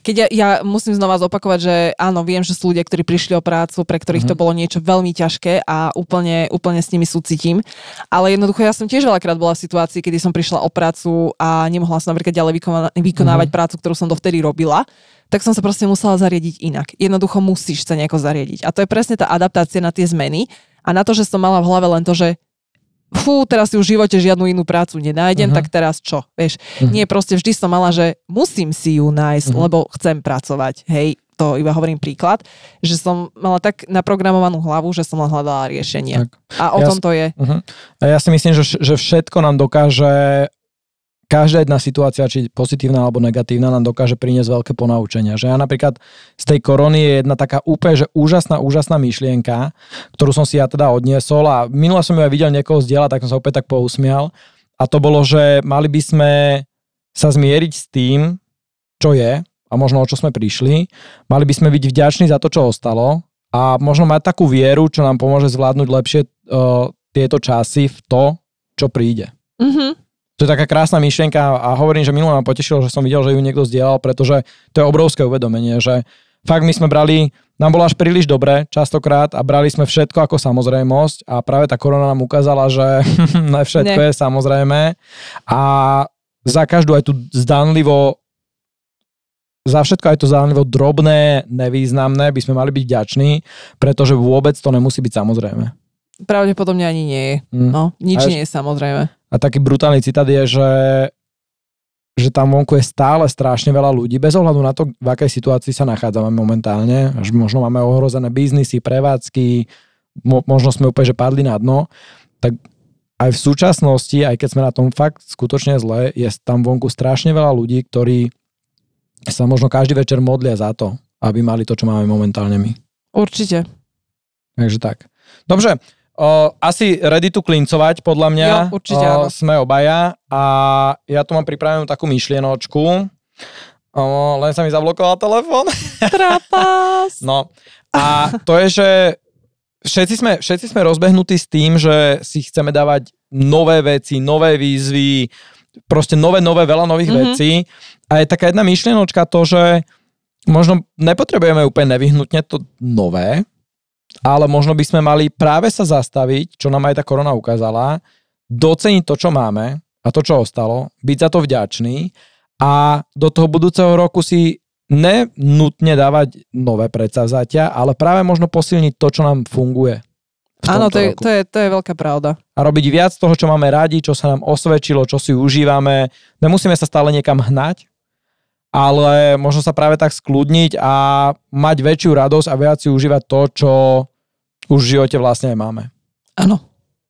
Keď ja, ja musím znova zopakovať, že áno, viem, že sú ľudia, ktorí prišli o prácu, pre ktorých mm-hmm. to bolo niečo veľmi ťažké a úplne, úplne s nimi súcitím. Ale jednoducho ja som tiež veľakrát bola v situácii, kedy som prišla o prácu a nemohla som napríklad ďalej vykonávať mm-hmm. prácu, ktorú som dovtedy robila, tak som sa proste musela zariadiť inak. Jednoducho musíš sa nejako zariadiť. A to je presne tá adaptácia na tie zmeny a na to, že som mala v hlave len to, že fú, teraz si už v živote žiadnu inú prácu nenájdem, uh-huh. tak teraz čo, vieš? Uh-huh. Nie, proste vždy som mala, že musím si ju nájsť, uh-huh. lebo chcem pracovať. Hej, to iba hovorím príklad, že som mala tak naprogramovanú hlavu, že som len hľadala riešenie. Tak. A o ja tom to je. Uh-huh. A ja si myslím, že, že všetko nám dokáže, každá jedna situácia, či pozitívna alebo negatívna, nám dokáže priniesť veľké ponaučenia. Že ja napríklad z tej korony je jedna taká úplne, že úžasná, úžasná myšlienka, ktorú som si ja teda odniesol a minule som ju aj videl niekoho zdieľať, tak som sa opäť tak pousmial. A to bolo, že mali by sme sa zmieriť s tým, čo je a možno o čo sme prišli. Mali by sme byť vďační za to, čo ostalo a možno mať takú vieru, čo nám pomôže zvládnuť lepšie uh, tieto časy v to, čo príde. Mhm. To je taká krásna myšlienka a hovorím, že minulé ma potešilo, že som videl, že ju niekto zdieľal, pretože to je obrovské uvedomenie, že fakt my sme brali, nám bolo až príliš dobre častokrát a brali sme všetko ako samozrejmosť a práve tá korona nám ukázala, že ne všetko ne. je samozrejme a za každú aj tú zdanlivo, za všetko aj to zdanlivo drobné, nevýznamné by sme mali byť vďační, pretože vôbec to nemusí byť samozrejme. Pravdepodobne ani nie je. Mm. No, nič Až... nie je samozrejme. A taký brutálny citát je, že, že tam vonku je stále strašne veľa ľudí, bez ohľadu na to, v akej situácii sa nachádzame momentálne. Až možno máme ohrozené biznisy, prevádzky, mo- možno sme úplne, že padli na dno. Tak aj v súčasnosti, aj keď sme na tom fakt skutočne zle, je tam vonku strašne veľa ľudí, ktorí sa možno každý večer modlia za to, aby mali to, čo máme momentálne my. Určite. Takže tak. Dobre. O, asi ready to klincovať, podľa mňa. Jo, určite, o, sme obaja a ja tu mám pripravenú takú myšlienočku. O, len sa mi zablokoval telefón. Trapas. No a to je, že všetci sme, všetci sme rozbehnutí s tým, že si chceme dávať nové veci, nové výzvy, proste nové, nové, veľa nových mm-hmm. vecí. A je taká jedna myšlienočka to, že možno nepotrebujeme úplne nevyhnutne to nové, ale možno by sme mali práve sa zastaviť, čo nám aj tá korona ukázala, doceniť to, čo máme a to, čo ostalo, byť za to vďačný a do toho budúceho roku si nenutne dávať nové predsavzatia, ale práve možno posilniť to, čo nám funguje. Áno, to je, to, je, to je veľká pravda. A robiť viac toho, čo máme radi, čo sa nám osvedčilo, čo si užívame. Nemusíme sa stále niekam hnať, ale možno sa práve tak skľudniť a mať väčšiu radosť a viac si užívať to, čo už v živote vlastne aj máme. Áno.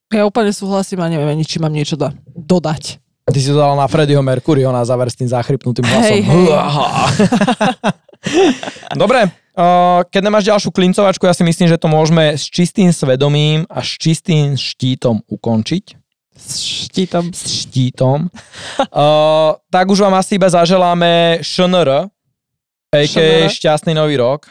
Ja úplne súhlasím a neviem ani, či mám niečo da- dodať. Ty si to dala na Freddyho Mercuryho na záver s tým záchrypnutým hlasom. Hej, hej. Dobre, keď nemáš ďalšiu klincovačku, ja si myslím, že to môžeme s čistým svedomím a s čistým štítom ukončiť. S štítom. S štítom. uh, tak už vám asi iba zaželáme ŠNR, á ká á šťastný nový rok.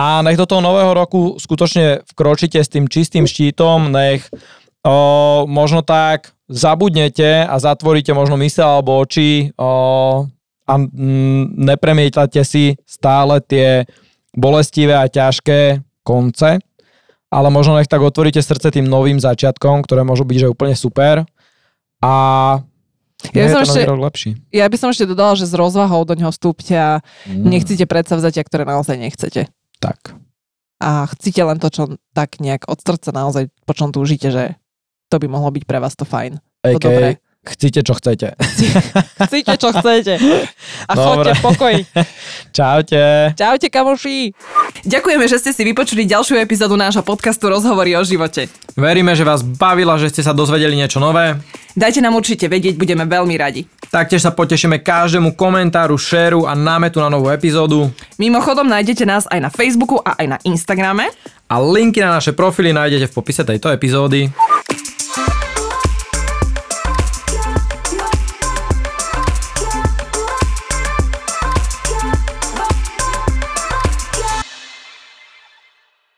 A nech do toho nového roku skutočne vkročíte s tým čistým štítom, nech uh, možno tak zabudnete a zatvoríte možno myseľ alebo oči uh, a mm, nepremietate si stále tie bolestivé a ťažké konce. Ale možno nech tak otvoríte srdce tým novým začiatkom, ktoré môžu byť, že úplne super. A ja by, som ešte, ja by som ešte dodala, že s rozvahou do ňoho vstúpte a mm. nechcíte predsavzatia, ktoré naozaj nechcete. Tak. A chcíte len to, čo tak nejak od srdca naozaj, po čom túžite, že to by mohlo byť pre vás to fajn. To dobré. Chcíte, čo chcete. Chcíte, čo chcete. A dobre. Chodte v pokoji. Čaute. Čaute, kamoši. Ďakujeme, že ste si vypočuli ďalšiu epizódu nášho podcastu Rozhovory o živote. Veríme, že vás bavila, že ste sa dozvedeli niečo nové. Dajte nám určite vedieť, budeme veľmi radi. Taktiež sa potešíme každému komentáru, šéru a námetu na novú epizódu. Mimochodom, nájdete nás aj na Facebooku a aj na Instagrame. A linky na naše profily nájdete v popise tejto epizódy.